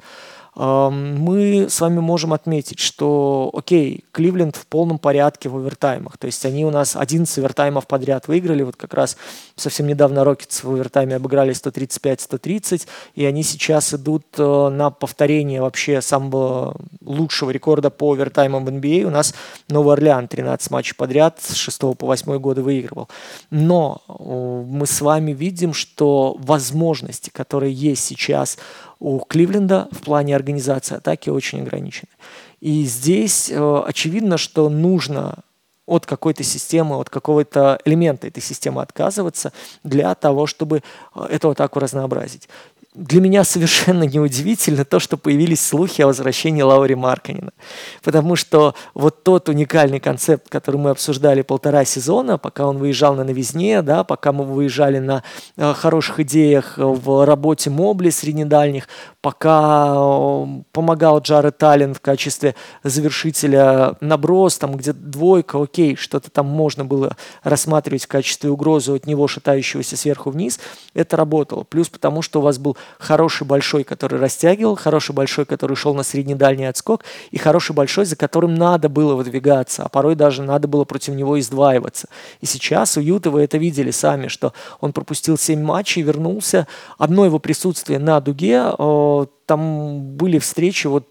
Мы с вами можем отметить, что, окей, Кливленд в полном порядке в овертаймах. То есть они у нас 11 овертаймов подряд выиграли. Вот как раз совсем недавно Рокетс в овертайме обыграли 135-130. И они сейчас идут на повторение вообще самого лучшего рекорда по овертаймам в NBA. У нас Новый Орлеан 13 матчей подряд с 6 по 8 года выигрывал. Но мы с вами видим, что возможности, которые есть сейчас у Кливленда в плане организации атаки очень ограничены. И здесь очевидно, что нужно от какой-то системы, от какого-то элемента этой системы отказываться для того, чтобы эту атаку разнообразить. Для меня совершенно неудивительно то, что появились слухи о возвращении Лаури Маркканена. Потому что вот тот уникальный концепт, который мы обсуждали полтора сезона, пока он выезжал на новизне, да, пока мы выезжали на хороших идеях в работе Мобли среднедальних, пока помогал Джаред Аллен в качестве завершителя наброс, там где двойка, окей, что-то там можно было рассматривать в качестве угрозы от него, шатающегося сверху вниз, это работало. Плюс потому, что у вас был хороший большой, который растягивал, хороший большой, который шел на средне-дальний отскок, и хороший большой, за которым надо было выдвигаться, а порой даже надо было против него издваиваться. И сейчас у Юты вы это видели сами, что он пропустил 7 матчей, вернулся. Одно его присутствие на дуге, там были встречи, вот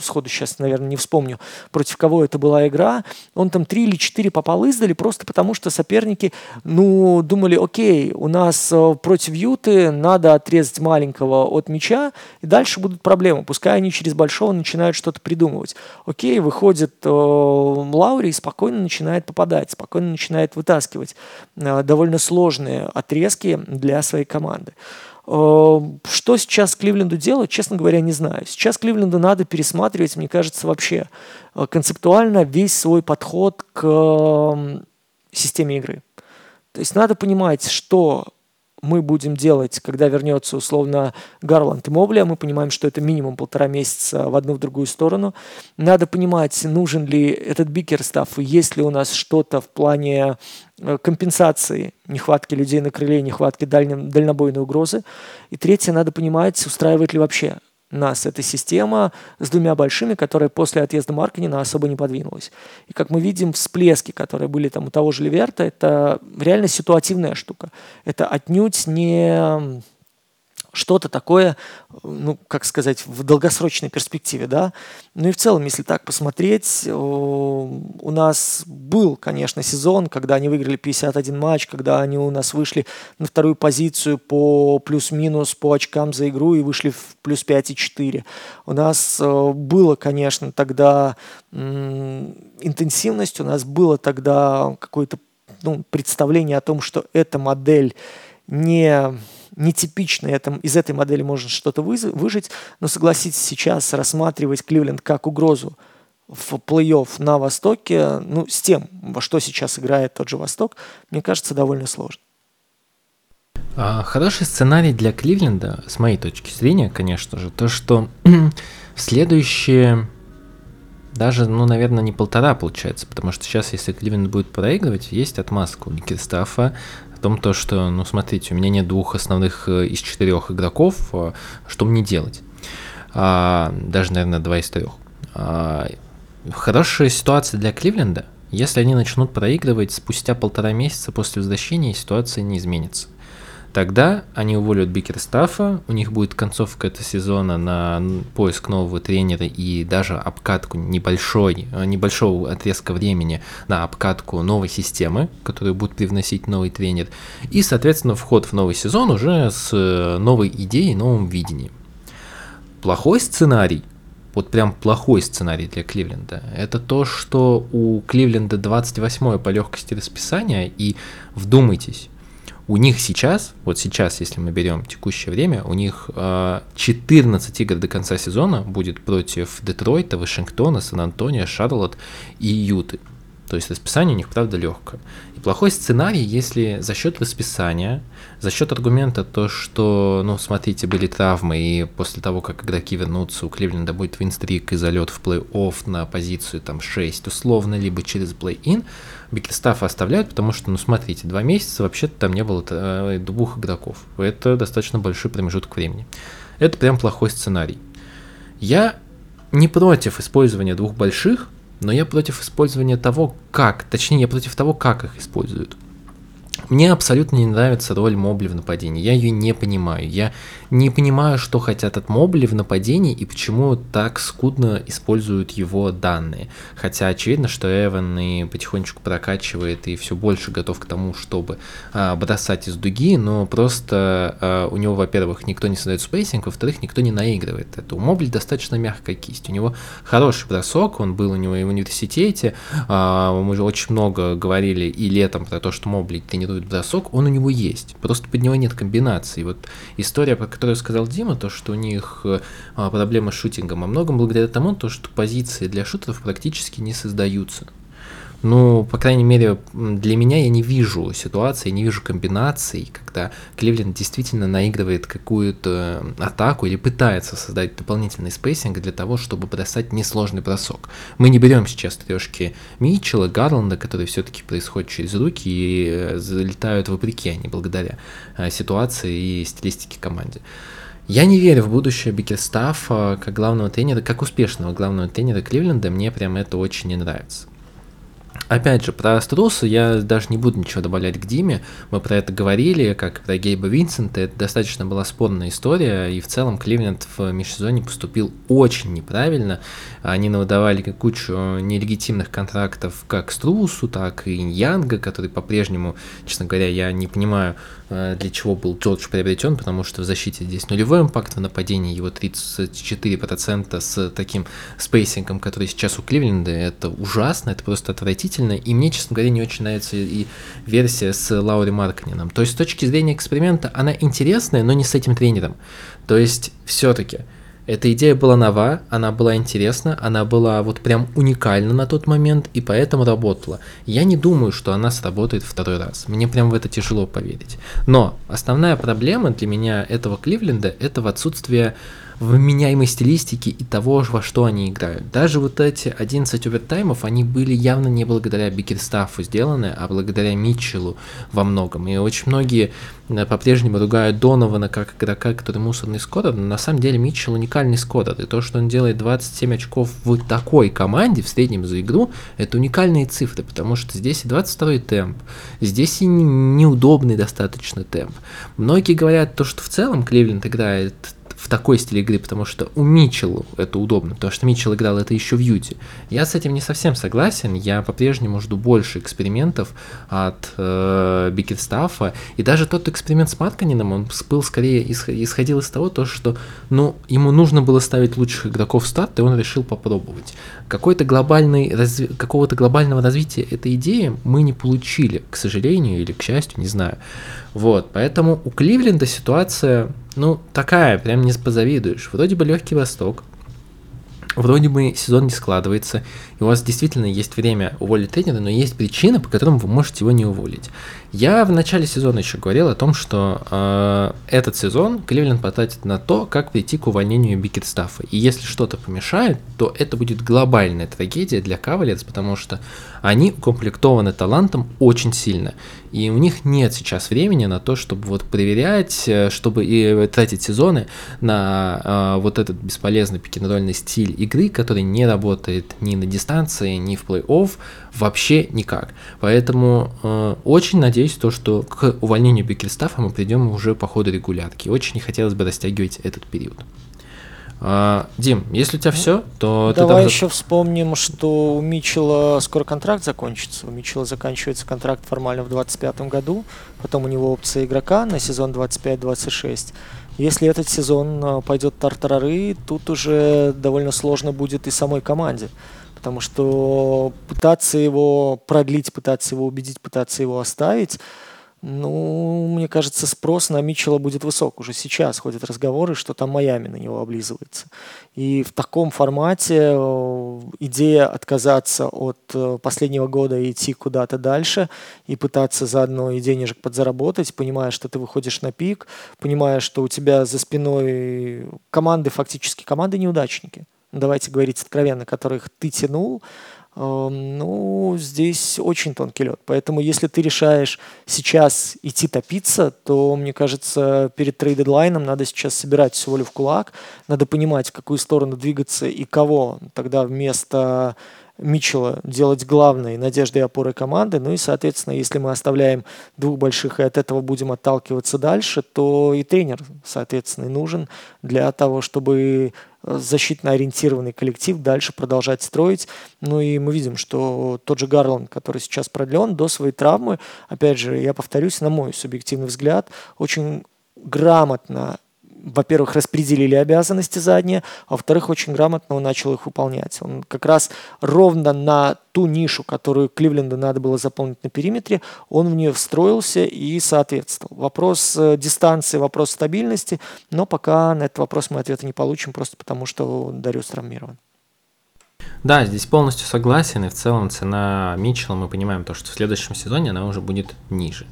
сходу сейчас, наверное, не вспомню, против кого это была игра. Он там 3 или 4 попал издали, просто потому что соперники, ну, думали, окей, у нас против Юты надо отрезать маленького от мяча, и дальше будут проблемы. Пускай они через большого начинают что-то придумывать. Окей, выходит Лаури и спокойно начинает попадать, спокойно начинает вытаскивать довольно сложные отрезки для своей команды. Что сейчас Кливленду делать, честно говоря, не знаю. Сейчас Кливленду надо пересматривать, мне кажется, вообще концептуально весь свой подход к системе игры. То есть надо понимать, что мы будем делать, когда вернется условно Гарланд и Мобли, а мы понимаем, что это минимум 1,5 месяца в одну, в другую сторону. Надо понимать, нужен ли этот Бикерстафф, есть ли у нас что-то в плане компенсации нехватки людей на крыле, нехватки дальнобойной угрозы. И третье, надо понимать, устраивает ли вообще нас эта система с 2 большими, которая после отъезда Маркканена особо не подвинулась. И как мы видим, всплески, которые были там у того же Леверта, это реально ситуативная штука. Это отнюдь не что-то такое, ну, как сказать, в долгосрочной перспективе, да. Ну и в целом, если так посмотреть, у нас был, конечно, сезон, когда они выиграли 51 матч, когда они у нас вышли на 2-ю позицию по плюс-минус, по очкам за игру и вышли в плюс 5,4. У нас было, конечно, тогда интенсивность, у нас было тогда какое-то, ну, представление о том, что эта модель нетипично, из этой модели можно что-то выжить, но согласитесь, сейчас рассматривать Кливленд как угрозу в плей-офф на Востоке, ну, с тем, во что сейчас играет тот же Восток, мне кажется, довольно сложно. Хороший сценарий для Кливленда, с моей точки зрения, конечно же, то, что в следующие даже, ну, наверное, не 1,5 получается, потому что сейчас, если Кливленд будет проигрывать, есть отмазка у Бикерстаффа, то, что, ну, смотрите, у меня нет 2 основных из 4 игроков, что мне делать? Даже, наверное, 2 из 3. Хорошая ситуация для Кливленда, если они начнут проигрывать спустя 1,5 месяца после возвращения, ситуация не изменится. Тогда они уволят Бикерстаффа, у них будет концовка этого сезона на поиск нового тренера и даже обкатку небольшого отрезка времени на обкатку новой системы, которую будет привносить новый тренер, и, соответственно, вход в новый сезон уже с новой идеей, новым видением. Плохой сценарий вот прям плохой сценарий для Кливленда. Это то, что у Кливленда 28-е по легкости расписания, и вдумайтесь, у них сейчас, вот сейчас, если мы берем текущее время, у них 14 игр до конца сезона будет против Детройта, Вашингтона, Сан-Антонио, Шарлотт и Юты. То есть расписание у них, правда, легкое. И плохой сценарий, если за счет расписания, за счет аргумента то, что, ну, смотрите, были травмы, и после того, как игроки вернутся, у Кливленда будет винстрик и залет в плей-офф на позицию там 6 условно, либо через плей-ин, Бикерстаффа оставляют, потому что, ну, смотрите, 2 месяца вообще-то там не было 2 игроков. Это достаточно большой промежуток времени. Это прям плохой сценарий. Я не против использования 2 больших, но я против использования того, как, точнее, я против того, как их используют. Мне абсолютно не нравится роль Мобли в нападении, я ее не понимаю. Я не понимаю, что хотят от Мобли в нападении и почему так скудно используют его данные. Хотя очевидно, что Эван и потихонечку прокачивает и все больше готов к тому, чтобы бросать из дуги, но просто у него, во-первых, никто не создает спейсинг, во-вторых, никто не наигрывает это. У Мобли достаточно мягкая кисть, у него хороший бросок, он был у него и в университете, мы же очень много говорили и летом про то, что Мобли тренирует бросок, он у него есть, просто под него нет комбинаций. Вот история, про которую сказал Дима, то, что у них проблемы с шутингом, о многом благодаря тому, то, что позиции для шутеров практически не создаются. Ну, по крайней мере, для меня я не вижу ситуации, не вижу комбинаций, когда Кливленд действительно наигрывает какую-то атаку или пытается создать дополнительный спейсинг для того, чтобы бросать несложный бросок. Мы не берем сейчас трешки Митчелла, Гарланда, которые все-таки происходят через руки и залетают вопреки, а не благодаря ситуации и стилистике команды. Я не верю в будущее Бикерстаффа как главного тренера, как успешного главного тренера Кливленда, мне прям это очень не нравится. Опять же, про Струса я даже не буду ничего добавлять к Диме, мы про это говорили, как про Гейба Винсента, это достаточно была спорная история, и в целом Кливленд в межсезонье поступил очень неправильно, они навыдавали кучу нелегитимных контрактов как Струсу, так и Янга, который по-прежнему, честно говоря, я не понимаю, для чего был Джордж приобретен, потому что в защите здесь нулевой импакт, в нападении его 34% с таким спейсингом, который сейчас у Кливленда, это ужасно, это просто отвратительно. И мне, честно говоря, не очень нравится и версия с Лаури Маркканеном. То есть, с точки зрения эксперимента, она интересная, но не с этим тренером. То есть, все-таки, эта идея была нова, она была интересна, она была вот прям уникальна на тот момент, и поэтому работала. Я не думаю, что она сработает второй раз. Мне прям в это тяжело поверить. Но основная проблема для меня этого Кливленда – это в отсутствие вменяемой стилистики и того, во что они играют. Даже вот эти 11 овертаймов, они были явно не благодаря Бикерстаффу сделаны, а благодаря Митчеллу во многом. И очень многие по-прежнему ругают Донована как игрока, который мусорный скорер, но на самом деле Митчелл уникальный скорер. И то, что он делает 27 очков в такой команде, в среднем за игру, это уникальные цифры, потому что здесь и 22-й темп, здесь и неудобный достаточно темп. Многие говорят то, что в целом Кливленд играет в такой стиле игры, потому что у Митчелла это удобно, потому что Митчелл играл это еще в Юте. Я с этим не совсем согласен, я по-прежнему жду больше экспериментов от Бикерстаффа, и даже тот эксперимент с Маркканеном, он был скорее исходил из того, то, что ну, ему нужно было ставить лучших игроков в старт, и он решил попробовать. Какого-то глобального развития этой идеи мы не получили, к сожалению или к счастью, не знаю. Вот, поэтому у Кливленда ситуация, ну, такая, прям не позавидуешь. Вроде бы легкий восток, вроде бы сезон не складывается, и у вас действительно есть время уволить тренера, но есть причина, по которым вы можете его не уволить. Я в начале сезона еще говорил о том, что этот сезон Кливленд потратит на то, как прийти к увольнению Бикерстаффа. И если что-то помешает, то это будет глобальная трагедия для Кавалерс, потому что они укомплектованы талантом очень сильно. И у них нет сейчас времени на то, чтобы вот проверять, чтобы и тратить сезоны на вот этот бесполезный пик-н-рольный стиль игры, который не работает ни на дистанции, ни в плей-офф, вообще никак. Поэтому очень надеюсь, то, что к увольнению Бикерстаффа мы придем уже по ходу регулярки. Очень не хотелось бы растягивать этот период. Дим, если у тебя все, то давай еще вспомним, что у Митчелла скоро контракт закончится. У Митчелла заканчивается контракт формально в 2025 году, потом у него опция игрока на сезон 25-26. Если этот сезон пойдет тартарары, тут уже довольно сложно будет и самой команде. Потому что пытаться его продлить, пытаться его убедить, пытаться его оставить, ну, мне кажется, спрос на Митчелла будет высок. Уже сейчас ходят разговоры, что там Майами на него облизывается. И в таком формате идея отказаться от последнего года и идти куда-то дальше, и пытаться заодно и денежек подзаработать, понимая, что ты выходишь на пик, понимая, что у тебя за спиной команды, фактически команды-неудачники, давайте говорить откровенно, которых ты тянул, ну, здесь очень тонкий лед. Поэтому если ты решаешь сейчас идти топиться, то, мне кажется, перед трейд-дедлайном надо сейчас собирать всю волю в кулак, надо понимать, в какую сторону двигаться и кого тогда вместо Митчелла делать главной надеждой и опорой команды. Ну и, соответственно, если мы оставляем двух больших и от этого будем отталкиваться дальше, то и тренер, соответственно, нужен для того, чтобы защитно-ориентированный коллектив дальше продолжать строить. Ну и мы видим, что тот же Гарланд, который сейчас продлен до своей травмы, опять же, я повторюсь, на мой субъективный взгляд, очень грамотно, во-первых, распределили обязанности задние, а во-вторых, очень грамотно он начал их выполнять. Он как раз ровно на ту нишу, которую Кливленду надо было заполнить на периметре, он в нее встроился и соответствовал. Вопрос дистанции, вопрос стабильности, но пока на этот вопрос мы ответа не получим, просто потому что Дариус травмирован. Да, здесь полностью согласен, и в целом цена Митчелла, мы понимаем то, что в следующем сезоне она уже будет ниже.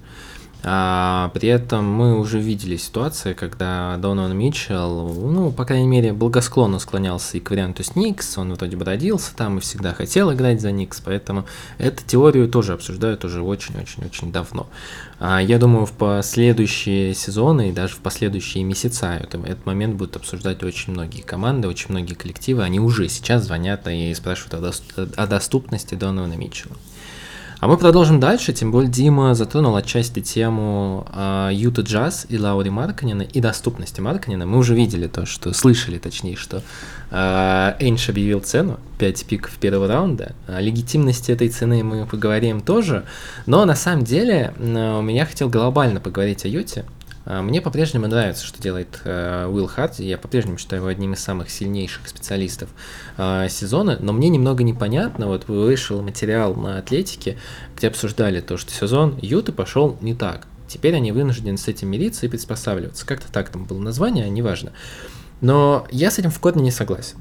При этом мы уже видели ситуации, когда Донован Митчелл, ну, по крайней мере, благосклонно склонялся и к варианту с Никс, он вроде бы родился там и всегда хотел играть за Никс, поэтому эту теорию тоже обсуждают уже очень-очень-очень давно. Я думаю, в последующие сезоны и даже в последующие месяца этот момент будут обсуждать очень многие команды, очень многие коллективы, они уже сейчас звонят и спрашивают о доступности Донована Митчелла. А мы продолжим дальше, тем более Дима затронул отчасти тему Юта Джаз и Лаури Маркканена и доступности Маркканена. Мы уже видели то, что слышали, точнее, что Эйндж объявил цену, 5 пиков первого раунда. О легитимности этой цены мы поговорим тоже, но на самом деле у меня хотел глобально поговорить о Юте. Мне по-прежнему нравится, что делает Уилл Харди, я по-прежнему считаю его одним из самых сильнейших специалистов сезона, но мне немного непонятно, вот вышел материал на Атлетике, где обсуждали то, что сезон Юты пошел не так, теперь они вынуждены с этим мириться и приспосабливаться, как-то так там было название, неважно, но я с этим в корне не согласен.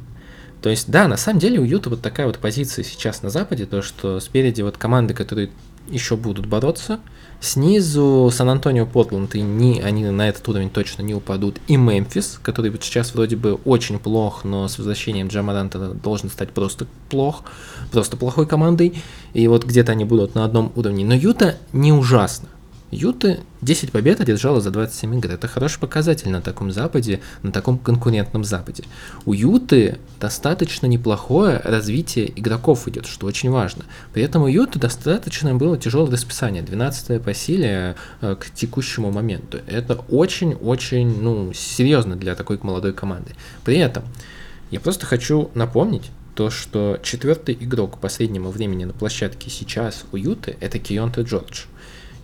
То есть, да, на самом деле у Юты вот такая вот позиция сейчас на Западе, то, что спереди вот команды, которые еще будут бороться, снизу Сан-Антонио, Портленд, они на этот уровень точно не упадут, и Мемфис, который вот сейчас вроде бы очень плох, но с возвращением Джа Моранта должен стать просто плохой командой, и вот где-то они будут на одном уровне. Но Юта не ужасно. Юта 10 побед одержала за 27 игр. Это хороший показатель на таком Западе, на таком конкурентном Западе. У Юты достаточно неплохое развитие игроков идет, что очень важно. При этом у Юты достаточно было тяжелое расписание, 12-е по силе к текущему моменту. Это очень-очень серьезно для такой молодой команды. При этом я просто хочу напомнить то, что четвертый игрок по среднему времени на площадке сейчас у Юты это Кионте Джордж.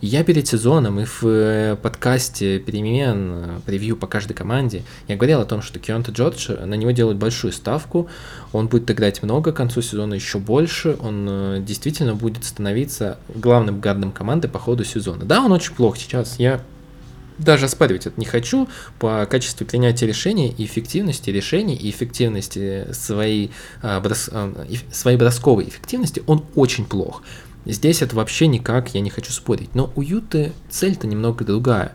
Я перед сезоном и в подкасте «Перемен», превью по каждой команде, я говорил о том, что Кионте Джордж, на него делают большую ставку, он будет играть много, к концу сезона еще больше, он действительно будет становиться главным гардом команды по ходу сезона. Да, он очень плох сейчас, я даже оспаривать это не хочу, по качеству принятия решений и эффективности решений, и эффективности своей бросковой эффективности он очень плох. Здесь это вообще никак, я не хочу спорить. Но у Юты цель-то немного другая.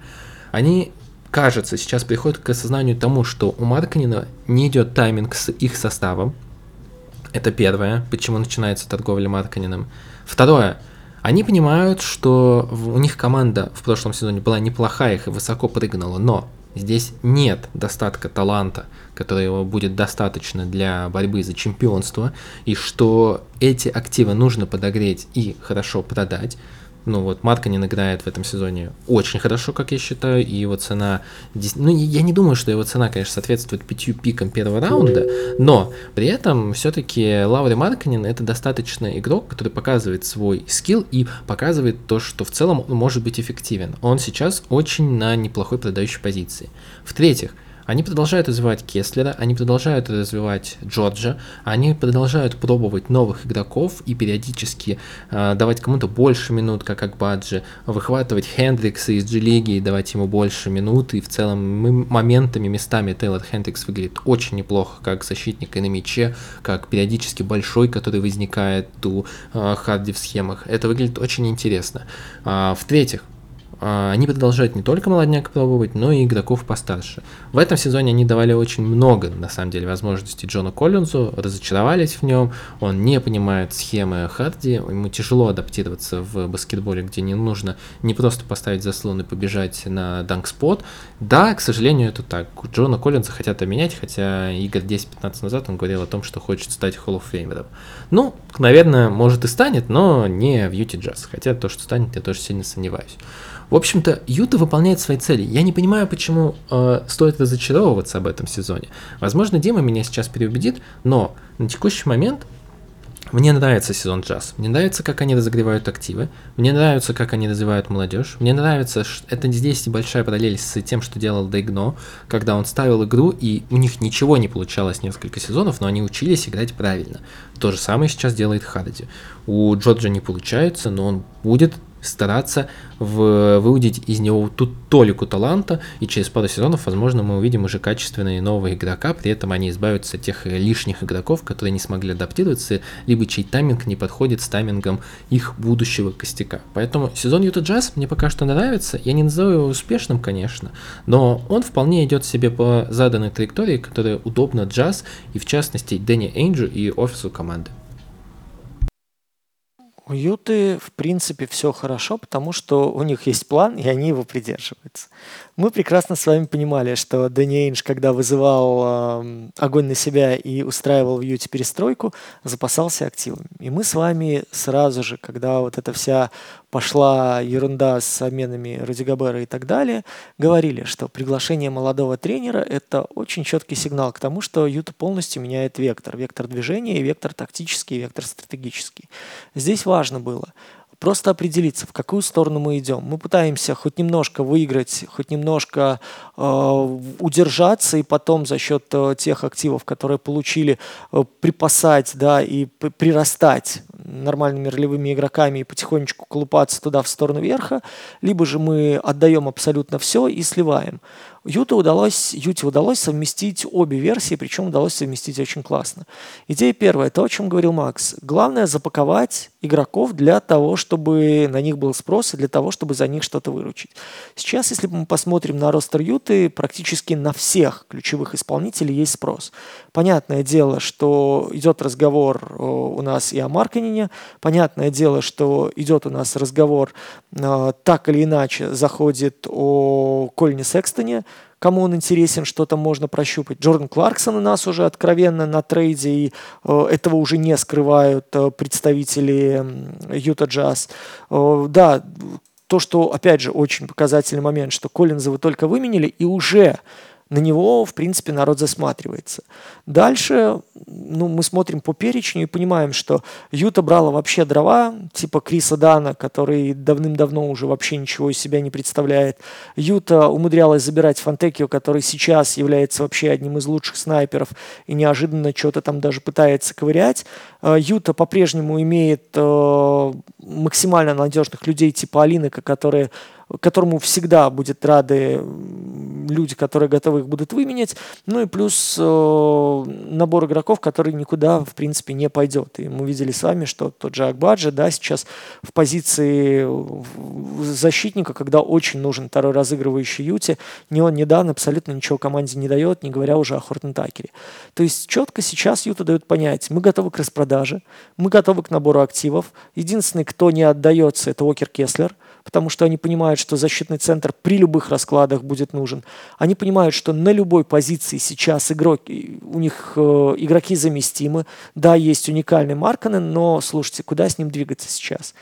Они, кажется, сейчас приходят к осознанию тому, что у Маркканена не идет тайминг с их составом. Это первое, почему начинается торговля Маркканеном. Второе, они понимают, что у них команда в прошлом сезоне была неплохая, их и высоко прыгнула, но здесь нет достатка таланта, которого будет достаточно для борьбы за чемпионство, и что эти активы нужно подогреть и хорошо продать. Ну вот, Маркканен играет в этом сезоне очень хорошо, как я считаю, и его цена... Ну, я не думаю, что его цена, конечно, соответствует 5 пикам первого раунда, но при этом все-таки Лаури Маркканен — это достаточно игрок, который показывает свой скилл и показывает то, что в целом он может быть эффективен. Он сейчас очень на неплохой продающей позиции. В-третьих, они продолжают развивать Кеслера, они продолжают развивать Джорджа, они продолжают пробовать новых игроков и периодически давать кому-то больше минут, как Акбаджи, выхватывать Хендрикса из G-лиги и давать ему больше минут. И в целом моментами, местами Тейлор Хендрикс выглядит очень неплохо, как защитник и на мяче, как периодически большой, который возникает у Харди в схемах. Это выглядит очень интересно. В-третьих, они продолжают не только молодняк пробовать, но и игроков постарше. В этом сезоне они давали очень много, на самом деле, возможностей Джону Коллинзу, разочаровались в нем, он не понимает схемы Харди, ему тяжело адаптироваться в баскетболе, где не нужно не просто поставить заслон и побежать на данкспот. Да, к сожалению, это так. Джона Коллинза хотят поменять, хотя игр 10-15 назад он говорил о том, что хочет стать Hall of Famer'ом. Ну, наверное, может и станет, но не в Юте Джаз, хотя то, что станет, я тоже сильно сомневаюсь. В общем-то, Юта выполняет свои цели. Я не понимаю, почему стоит разочаровываться об этом сезоне. Возможно, Дима меня сейчас переубедит, но на текущий момент мне нравится сезон Джаз. Мне нравится, как они разогревают активы. Мне нравится, как они развивают молодежь. Мне нравится, что это здесь большая параллель с тем, что делал Дайгно, когда он ставил игру, и у них ничего не получалось несколько сезонов, но они учились играть правильно. То же самое сейчас делает Харди. У Джорджа не получается, но он будет стараться выудить из него ту толику таланта, и через пару сезонов, возможно, мы увидим уже качественные новые игрока, при этом они избавятся от тех лишних игроков, которые не смогли адаптироваться, либо чей тайминг не подходит с таймингом их будущего костяка. Поэтому сезон Юта Джаз мне пока что нравится, я не назову его успешным, конечно, но он вполне идет себе по заданной траектории, которая удобна Джаз, и в частности Дэнни Эйнджу и офису команды. У Юты, в принципе, все хорошо, потому что у них есть план, и они его придерживаются. Мы прекрасно с вами понимали, что Дэнни Эйндж, когда вызывал огонь на себя и устраивал в Юте перестройку, запасался активами. И мы с вами сразу же, когда вот эта вся пошла ерунда с обменами Руди Гобера и так далее, говорили, что приглашение молодого тренера – это очень четкий сигнал к тому, что Юта полностью меняет вектор. Вектор движения, вектор тактический, вектор стратегический. Здесь важно было просто определиться, в какую сторону мы идем. Мы пытаемся хоть немножко выиграть, хоть немножко удержаться и потом за счет тех активов, которые получили, припасать, да, и прирастать нормальными ролевыми игроками и потихонечку колупаться туда в сторону верха, либо же мы отдаем абсолютно все и сливаем. Юте удалось совместить обе версии, причем удалось совместить очень классно. Идея первая, то, о чем говорил Макс. Главное запаковать игроков для того, чтобы на них был спрос и для того, чтобы за них что-то выручить. Сейчас, если мы посмотрим на ростер Юты, практически на всех ключевых исполнителей есть спрос. Понятное дело, что идет разговор у нас и о Маркканене, понятное дело, что идет у нас разговор, так или иначе, заходит о Колине Секстоне, кому он интересен, что там можно прощупать. Джордан Кларксон у нас уже откровенно на трейде, и этого уже не скрывают представители Юта Джаз. Да, то, что, опять же, очень показательный момент, что Коллинза вы только выменили, и уже на него, в принципе, народ засматривается. Дальше мы смотрим по перечню и понимаем, что Юта брала вообще дрова, типа Криса Дана, который давным-давно уже вообще ничего из себя не представляет. Юта умудрялась забирать Фонтекио, который сейчас является вообще одним из лучших снайперов и неожиданно что-то там даже пытается ковырять. Юта по-прежнему имеет максимально надежных людей типа Алиныка, которому всегда будут рады люди, которые готовы их будут выменять, ну и плюс набор игроков, который никуда, в принципе, не пойдет. И мы видели с вами, что тот же Акбаджи, да, сейчас в позиции защитника, когда очень нужен второй разыгрывающий Юте, ни он, ни Дан абсолютно ничего команде не дает, не говоря уже о Хортентакере. То есть четко сейчас Юта дает понять, мы готовы к распродаже, мы готовы к набору активов. Единственный, кто не отдается, это Уокер Кеслер, потому что они понимают, что защитный центр при любых раскладах будет нужен. Они понимают, что на любой позиции сейчас игроки заместимы. Да, есть уникальный Маркканен, но, слушайте, куда с ним двигаться сейчас?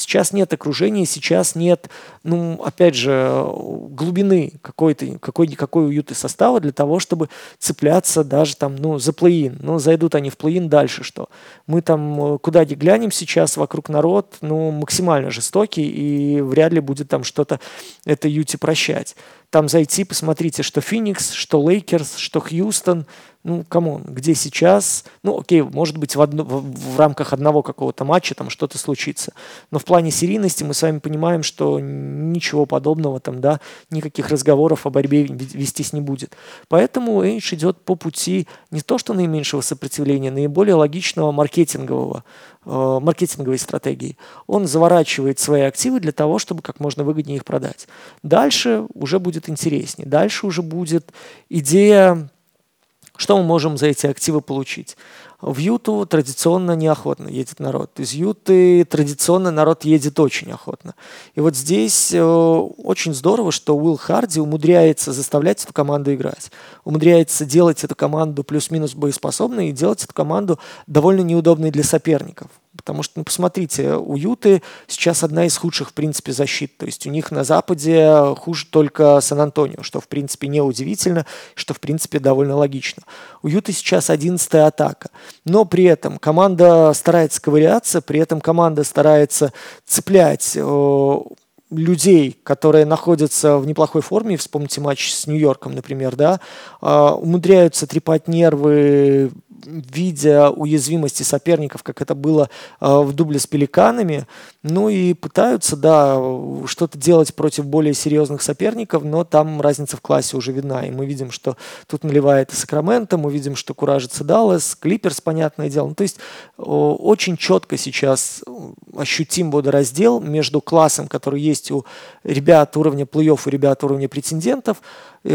Сейчас нет окружения, сейчас нет, ну, опять же, глубины какой-никакой у Юты состава для того, чтобы цепляться даже там, ну, за плей-ин. Ну, зайдут они в плей-ин, дальше что? Мы там, куда ни глянем сейчас, вокруг народ, ну, максимально жестокий, и вряд ли будет там что-то это Юте прощать. Там зайти, посмотрите, что Феникс, что Лейкерс, что Хьюстон. Ну, камон, где сейчас? Ну, окей, может быть, в рамках одного какого-то матча там что-то случится. Но в плане серийности мы с вами понимаем, что ничего подобного там, да, никаких разговоров о борьбе вестись не будет. Поэтому Эйндж идет по пути не то что наименьшего сопротивления, наиболее логичного маркетинговой стратегии. Он заворачивает свои активы для того, чтобы как можно выгоднее их продать. Дальше уже будет интереснее. Дальше уже будет идея, что мы можем за эти активы получить. В Юту традиционно неохотно едет народ. Из Юты традиционно народ едет очень охотно. И вот здесь очень здорово, что Уилл Харди умудряется заставлять эту команду играть. Умудряется делать эту команду плюс-минус боеспособной и делать эту команду довольно неудобной для соперников. Потому что, ну, посмотрите, у Юты сейчас одна из худших, в принципе, защит. То есть у них на Западе хуже только Сан-Антонио, что, в принципе, неудивительно, что, в принципе, довольно логично. У Юты сейчас 11-я атака. Но при этом команда старается ковыряться, при этом команда старается цеплять людей, которые находятся в неплохой форме, вспомните матч с Нью-Йорком, например, да, умудряются трепать нервы, видя уязвимости соперников, как это было в дубле с Пеликанами, ну и пытаются, да, что-то делать против более серьезных соперников, но там разница в классе уже видна, и мы видим, что тут наливает Сакраменто, мы видим, что куражится Даллас, Клиперс, понятное дело, ну, то есть очень четко сейчас ощутим водораздел между классом, который есть у ребят уровня плей-офф, у ребят уровня претендентов, и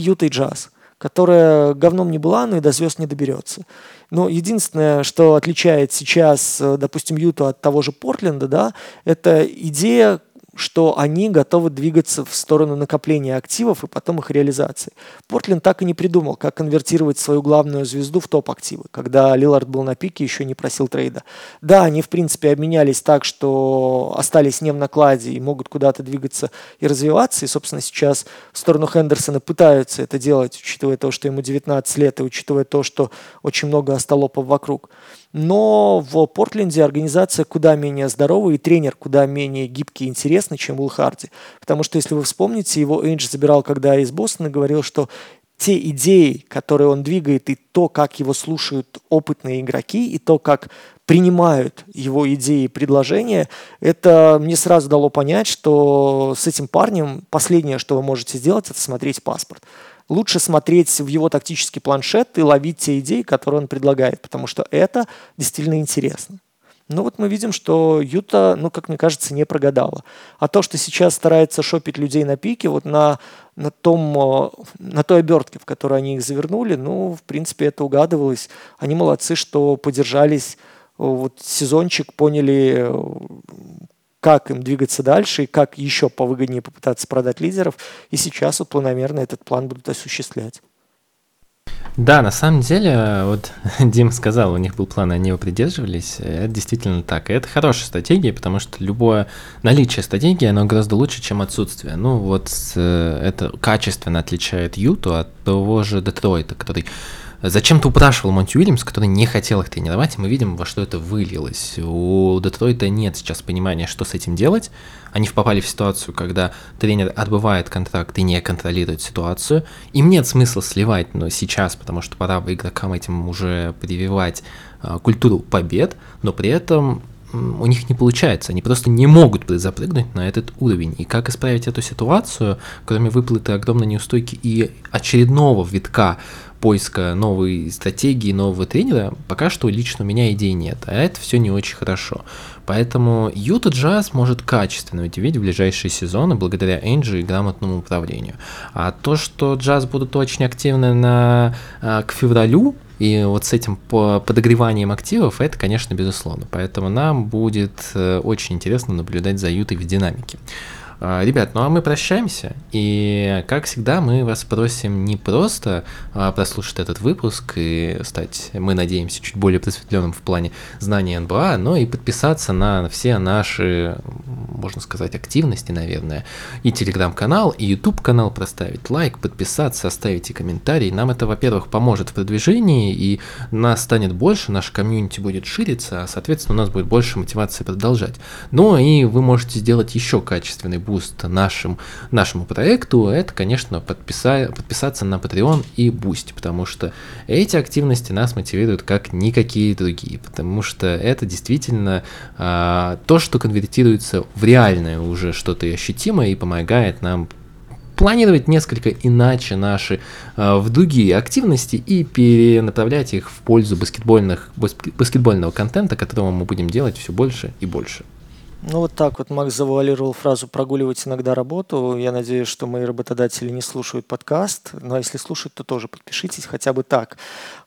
Юта и Джаз, которая говном не была, но и до звезд не доберется. Но единственное, что отличает сейчас, допустим, Юту от того же Портленда, да, это идея, что они готовы двигаться в сторону накопления активов и потом их реализации. Портленд так и не придумал, как конвертировать свою главную звезду в топ-активы, когда Лиллард был на пике и еще не просил трейда. Да, они, в принципе, обменялись так, что остались не в накладе и могут куда-то двигаться и развиваться. И, собственно, сейчас в сторону Хендерсона пытаются это делать, учитывая то, что ему 19 лет и учитывая то, что очень много остолопов вокруг. Но в Портленде организация куда менее здоровая и тренер куда менее гибкий и интересный, чем Уилл Харди. Потому что, если вы вспомните, его Эйндж забирал, когда из Бостона, говорил, что те идеи, которые он двигает, и то, как его слушают опытные игроки, и то, как принимают его идеи и предложения, это мне сразу дало понять, что с этим парнем последнее, что вы можете сделать, это смотреть паспорт. Лучше смотреть в его тактический планшет и ловить те идеи, которые он предлагает, потому что это действительно интересно. Но вот мы видим, что Юта, ну, как мне кажется, не прогадала. А то, что сейчас старается шопить людей на пике, вот на той обертке, в которой они их завернули, ну, в принципе, это угадывалось. Они молодцы, что подержались вот сезончик, поняли, как им двигаться дальше и как еще повыгоднее попытаться продать лидеров. И сейчас вот планомерно этот план будут осуществлять. Да, на самом деле, вот Дим сказал, у них был план, они его придерживались. Это действительно так. И это хорошая стратегия, потому что любое наличие стратегии, оно гораздо лучше, чем отсутствие. Ну вот это качественно отличает Юту от того же Детройта, который зачем-то упрашивал Монти Уильямс, который не хотел их тренировать, и мы видим, во что это вылилось. У Детройта нет сейчас понимания, что с этим делать. Они попали в ситуацию, когда тренер отбывает контракт и не контролирует ситуацию. Им нет смысла сливать, но сейчас, потому что пора бы игрокам этим уже прививать культуру побед, но при этом у них не получается, они просто не могут запрыгнуть на этот уровень. И как исправить эту ситуацию, кроме выплаты огромной неустойки и очередного витка поиска новой стратегии, нового тренера, пока что лично у меня идей нет, а это все не очень хорошо. Поэтому Юта Джаз может качественно удивить в ближайшие сезоны благодаря Эйнджу и грамотному управлению. А то, что Джаз будут очень активны к февралю, и вот с этим подогреванием активов, это, конечно, безусловно. Поэтому нам будет очень интересно наблюдать за Ютой в динамике. Ребят, ну а мы прощаемся, и, как всегда, мы вас просим не просто прослушать этот выпуск и стать, мы надеемся, чуть более просветленным в плане знания НБА, но и подписаться на все наши, можно сказать, активности, наверное, и телеграм-канал, и YouTube-канал, проставить лайк, подписаться, оставить и комментарий. Нам это, во-первых, поможет в продвижении, и нас станет больше, наш комьюнити будет шириться, а, соответственно, у нас будет больше мотивации продолжать. Ну и вы можете сделать еще качественный буст нашему проекту, это, конечно, подписаться на Patreon и Boost, потому что эти активности нас мотивируют как никакие другие, потому что это действительно то, что конвертируется в реальное уже что-то ощутимое и помогает нам планировать несколько иначе наши в другие активности и перенаправлять их в пользу баскетбольного контента, которого мы будем делать все больше и больше. Ну вот так вот Макс завуалировал фразу «прогуливать иногда работу». Я надеюсь, что мои работодатели не слушают подкаст, но если слушают, то тоже подпишитесь, хотя бы так.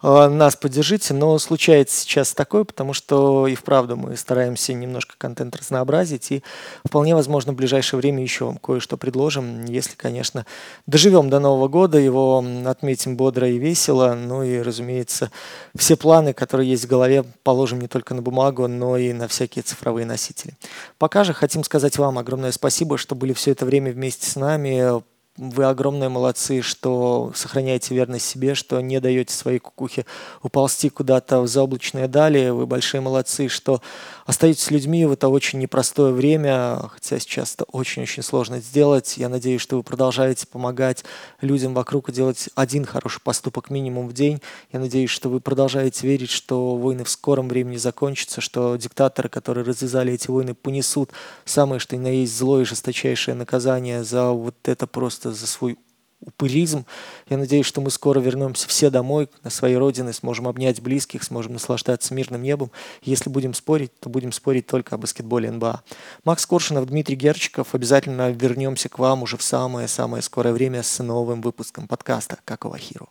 Нас поддержите, но случается сейчас такое, потому что и вправду мы стараемся немножко контент разнообразить, и вполне возможно в ближайшее время еще вам кое-что предложим, если, конечно, доживем до Нового года, его отметим бодро и весело, ну и, разумеется, все планы, которые есть в голове, положим не только на бумагу, но и на всякие цифровые носители. Пока же хотим сказать вам огромное спасибо, что были все это время вместе с нами. Вы огромные молодцы, что сохраняете верность себе, что не даете своей кукухе уползти куда-то в заоблачные дали. Вы большие молодцы, что остаетесь людьми в это очень непростое время, хотя сейчас это очень-очень сложно сделать. Я надеюсь, что вы продолжаете помогать людям вокруг и делать один хороший поступок минимум в день. Я надеюсь, что вы продолжаете верить, что войны в скором времени закончатся, что диктаторы, которые развязали эти войны, понесут самое что ни на есть зло и жесточайшее наказание за вот это просто за свой упыризм. Я надеюсь, что мы скоро вернемся все домой, на свои родины, сможем обнять близких, сможем наслаждаться мирным небом. Если будем спорить, то будем спорить только о баскетболе НБА. Макс Коршинов, Дмитрий Герчиков. Обязательно вернемся к вам уже в самое-самое скорое время с новым выпуском подкаста «Какого Хиру».